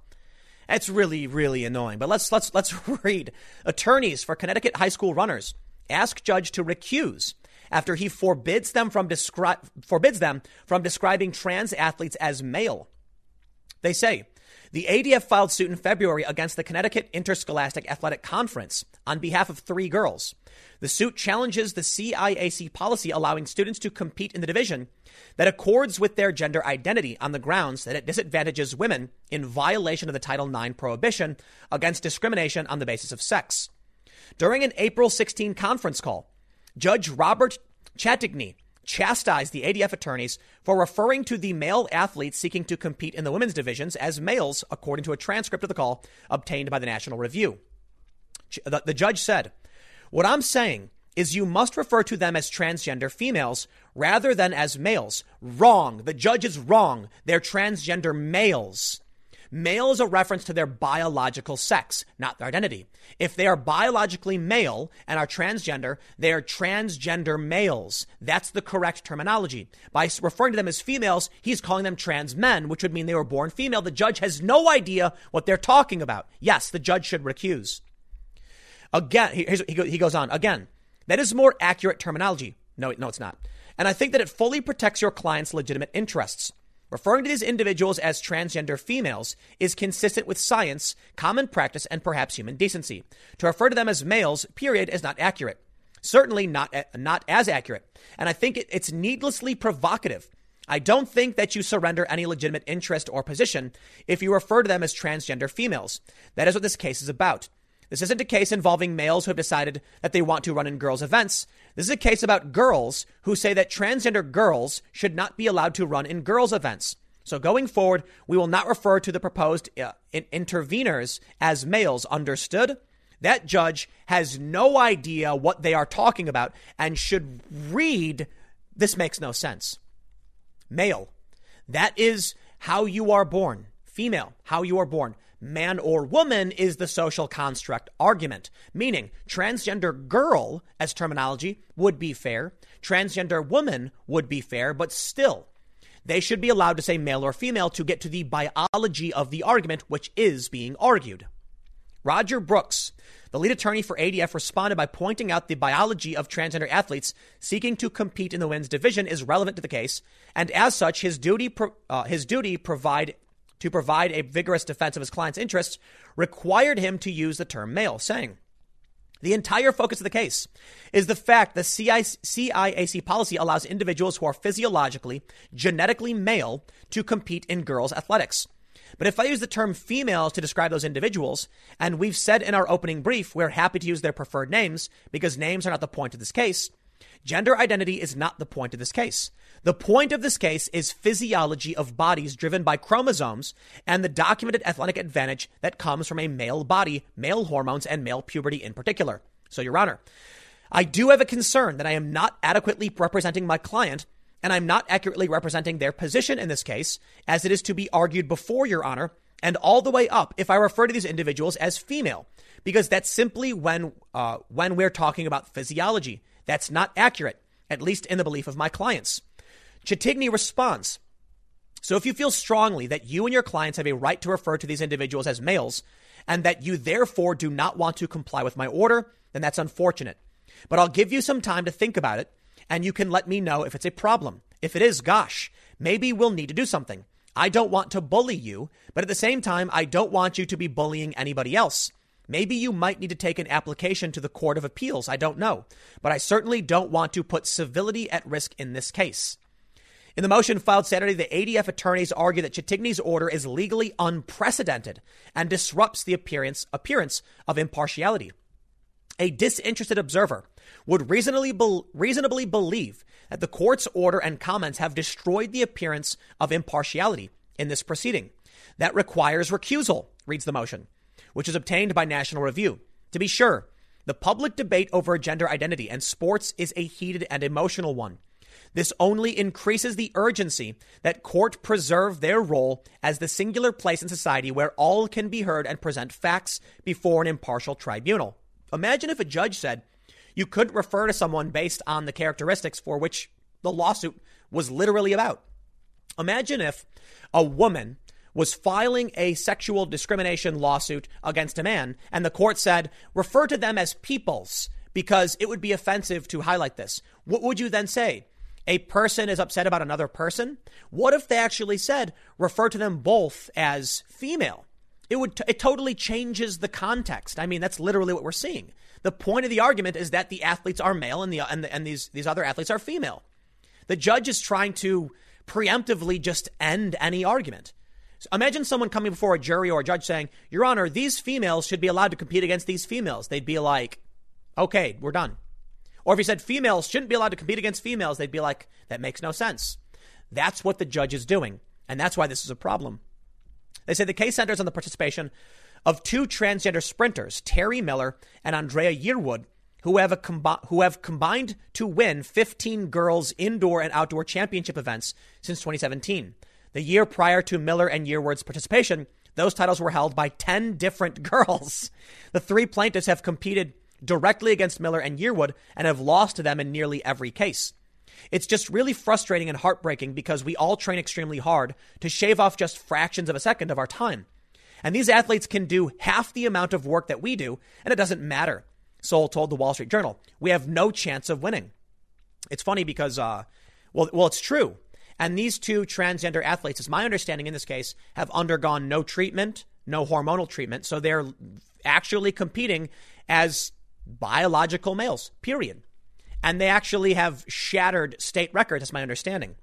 it's really, really annoying. But let's let's let's read. Attorneys for Connecticut high school runners ask judge to recuse after he forbids them from descri- forbids them from describing trans athletes as male. They say the A D F filed suit in February against the Connecticut Interscholastic Athletic Conference on behalf of three girls. The suit challenges the C I A C policy allowing students to compete in the division that accords with their gender identity on the grounds that it disadvantages women in violation of the Title nine prohibition against discrimination on the basis of sex. During an April sixteenth conference call, Judge Robert Chatigny chastised the A D F attorneys for referring to the male athletes seeking to compete in the women's divisions as males, according to a transcript of the call obtained by the National Review. The, the judge said, "What I'm saying is you must refer to them as transgender females rather than as males. Wrong. The judge is wrong. They're transgender males. Male is a reference to their biological sex, not their identity. If they are biologically male and are transgender, they are transgender males. That's the correct terminology. By referring to them as females, he's calling them trans men, which would mean they were born female. The judge has no idea what they're talking about. Yes, the judge should recuse." Again, he goes on. Again, that is more accurate terminology. No, no, it's not. And I think that it fully protects your client's legitimate interests. Referring to these individuals as transgender females is consistent with science, common practice, and perhaps human decency. To refer to them as males, period, is not accurate. Certainly not, not as accurate. And I think it's needlessly provocative. I don't think that you surrender any legitimate interest or position if you refer to them as transgender females. That is what this case is about. This isn't a case involving males who have decided that they want to run in girls' events. This is a case about girls who say that transgender girls should not be allowed to run in girls' events. So going forward, we will not refer to the proposed uh, in- interveners as males. Understood? That judge has no idea what they are talking about and should read. This makes no sense. Male. That is how you are born. Female. How you are born. Man or woman is the social construct argument, meaning transgender girl as terminology would be fair. Transgender woman would be fair, but still they should be allowed to say male or female to get to the biology of the argument, which is being argued. Roger Brooks, the lead attorney for A D F, responded by pointing out the biology of transgender athletes seeking to compete in the women's division is relevant to the case, and as such, his duty pro- uh, his duty provide to provide a vigorous defense of his client's interests required him to use the term male, saying, the entire focus of the case is the fact that C I A C policy allows individuals who are physiologically, genetically male to compete in girls' athletics. But if I use the term females to describe those individuals, and we've said in our opening brief, we're happy to use their preferred names because names are not the point of this case. Gender identity is not the point of this case. The point of this case is physiology of bodies driven by chromosomes and the documented athletic advantage that comes from a male body, male hormones, and male puberty in particular. So, Your Honor, I do have a concern that I am not adequately representing my client, and I'm not accurately representing their position in this case, as it is to be argued before Your Honor, and all the way up if I refer to these individuals as female, because that's simply when uh, when we're talking about physiology. That's not accurate, at least in the belief of my clients. Chittigney responds, so if you feel strongly that you and your clients have a right to refer to these individuals as males and that you therefore do not want to comply with my order, then that's unfortunate. But I'll give you some time to think about it, and you can let me know if it's a problem. If it is, gosh, maybe we'll need to do something. I don't want to bully you, but at the same time, I don't want you to be bullying anybody else. Maybe you might need to take an application to the Court of Appeals. I don't know, but I certainly don't want to put civility at risk in this case. In the motion filed Saturday, the A D F attorneys argue that Chittigney's order is legally unprecedented and disrupts the appearance appearance of impartiality. A disinterested observer would reasonably be, reasonably believe that the court's order and comments have destroyed the appearance of impartiality in this proceeding. That requires recusal, reads the motion, which is obtained by National Review. To be sure, the public debate over gender identity and sports is a heated and emotional one. This only increases the urgency that court preserve their role as the singular place in society where all can be heard and present facts before an impartial tribunal. Imagine if a judge said you couldn't refer to someone based on the characteristics for which the lawsuit was literally about. Imagine if a woman was filing a sexual discrimination lawsuit against a man, and the court said, refer to them as peoples because it would be offensive to highlight this. What would you then say? A person is upset about another person? What if they actually said, refer to them both as female? It would t- it totally changes the context. I mean, that's literally what we're seeing. The point of the argument is that the athletes are male and the and, the, and these these other athletes are female. The judge is trying to preemptively just end any argument. So imagine someone coming before a jury or a judge saying, Your Honor, these females should be allowed to compete against these females. They'd be like, okay, we're done. Or if you said females shouldn't be allowed to compete against females, they'd be like, that makes no sense. That's what the judge is doing. And that's why this is a problem. They say the case centers on the participation of two transgender sprinters, Terry Miller and Andrea Yearwood, who have, a combi- who have combined to win fifteen girls' indoor and outdoor championship events since twenty seventeen. The year prior to Miller and Yearwood's participation, those titles were held by ten different girls. The three plaintiffs have competed directly against Miller and Yearwood and have lost to them in nearly every case. It's just really frustrating and heartbreaking because we all train extremely hard to shave off just fractions of a second of our time. And these athletes can do half the amount of work that we do, and it doesn't matter. Sol told the Wall Street Journal, we have no chance of winning. It's funny because, uh, well, well, it's true. And these two transgender athletes, it's my understanding in this case, have undergone no treatment, no hormonal treatment. So they're actually competing as biological males, period. And they actually have shattered state records, that's my understanding.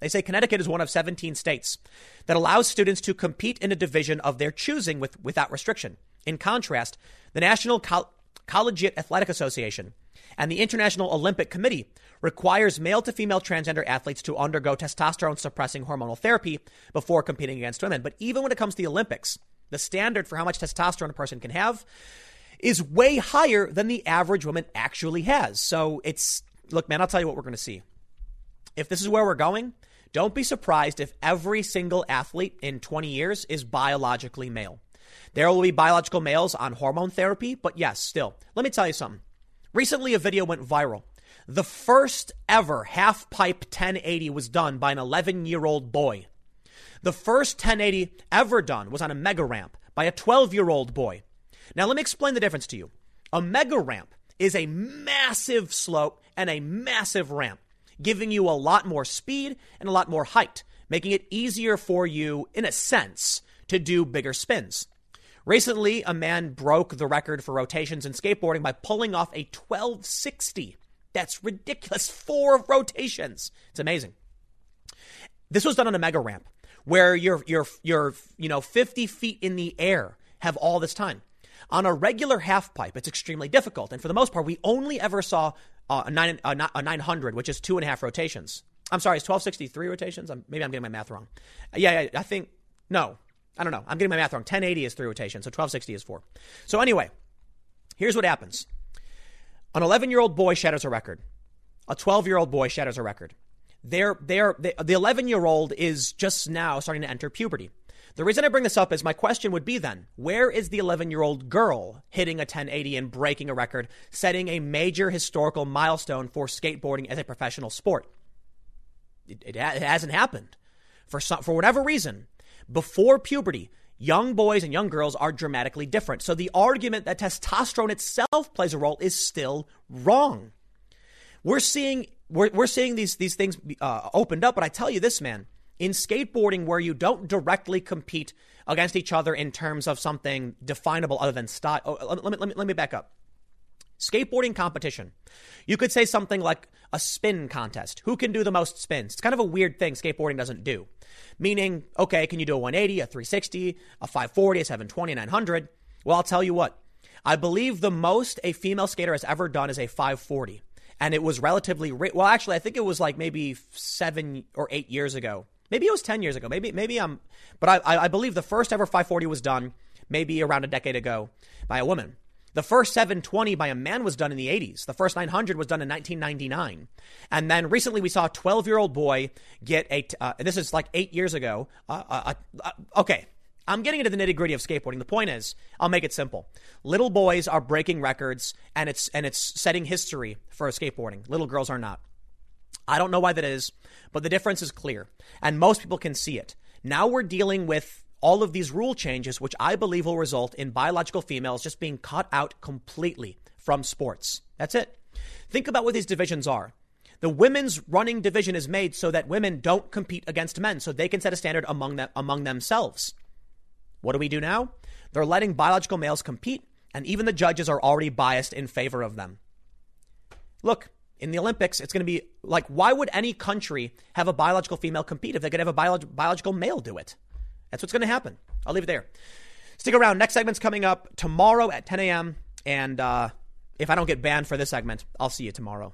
They say Connecticut is one of seventeen states that allows students to compete in a division of their choosing with, without restriction. In contrast, the National Col- Collegiate Athletic Association and the International Olympic Committee requires male-to-female transgender athletes to undergo testosterone-suppressing hormonal therapy before competing against women. But even when it comes to the Olympics, the standard for how much testosterone a person can have is way higher than the average woman actually has. So it's, look, man, I'll tell you what we're going to see. If this is where we're going, don't be surprised if every single athlete in twenty years is biologically male. There will be biological males on hormone therapy, but yes, still, let me tell you something. Recently, a video went viral. The first ever half pipe ten eighty was done by an eleven year old boy. The first ten eighty ever done was on a mega ramp by a twelve year old boy. Now, let me explain the difference to you. A mega ramp is a massive slope and a massive ramp, giving you a lot more speed and a lot more height, making it easier for you, in a sense, to do bigger spins. Recently, a man broke the record for rotations in skateboarding by pulling off a twelve sixty. That's ridiculous. Four rotations. It's amazing. This was done on a mega ramp where you're, you're, you're, you know, fifty feet in the air, have all this time. On a regular half pipe, it's extremely difficult. And for the most part, we only ever saw uh, a, nine, a, a nine hundred, which is two and a half rotations. I'm sorry, it's twelve sixty-three rotations. I'm, maybe I'm getting my math wrong. Yeah, yeah, I think, no, I don't know. I'm getting my math wrong. ten eighty is three rotations, so twelve sixty is four. So anyway, here's what happens. An eleven-year-old boy shatters a record. A twelve-year-old boy shatters a record. They're, they're, they, the eleven-year-old is just now starting to enter puberty. The reason I bring this up is my question would be then, where is the eleven-year-old girl hitting a ten eighty and breaking a record, setting a major historical milestone for skateboarding as a professional sport? It, it, ha- it hasn't happened. For some, for whatever reason, before puberty, young boys and young girls are dramatically different. So the argument that testosterone itself plays a role is still wrong. We're seeing we're, we're seeing these these things uh, opened up. But I tell you this, man, in skateboarding, where you don't directly compete against each other in terms of something definable other than style. Oh, let me let me let me back up. Skateboarding competition. You could say something like a spin contest. Who can do the most spins? It's kind of a weird thing skateboarding doesn't do. Meaning, okay, can you do a one eighty, a three sixty, a five forty, a seven twenty, a nine hundred? Well, I'll tell you what. I believe the most a female skater has ever done is a five forty. And it was relatively, re- well, actually, I think it was like maybe seven or eight years ago. Maybe it was ten years ago. Maybe, maybe I'm, but I, I believe the first ever five forty was done maybe around a decade ago by a woman. The first seven twenty by a man was done in the eighties. The first nine hundred was done in nineteen ninety-nine. And then recently we saw a twelve-year-old boy get a, uh, this is like eight years ago. Uh, uh, uh, okay, I'm getting into the nitty-gritty of skateboarding. The point is, I'll make it simple. Little boys are breaking records, and it's and it's setting history for skateboarding. Little girls are not. I don't know why that is, but the difference is clear, and most people can see it. Now we're dealing with all of these rule changes, which I believe will result in biological females just being cut out completely from sports. That's it. Think about what these divisions are. The women's running division is made so that women don't compete against men, so they can set a standard among them, among themselves. What do we do now? They're letting biological males compete, and even the judges are already biased in favor of them. Look, in the Olympics, it's going to be like, why would any country have a biological female compete if they could have a bio- biological male do it? That's what's going to happen. I'll leave it there. Stick around. Next segment's coming up tomorrow at ten a.m. And uh, if I don't get banned for this segment, I'll see you tomorrow.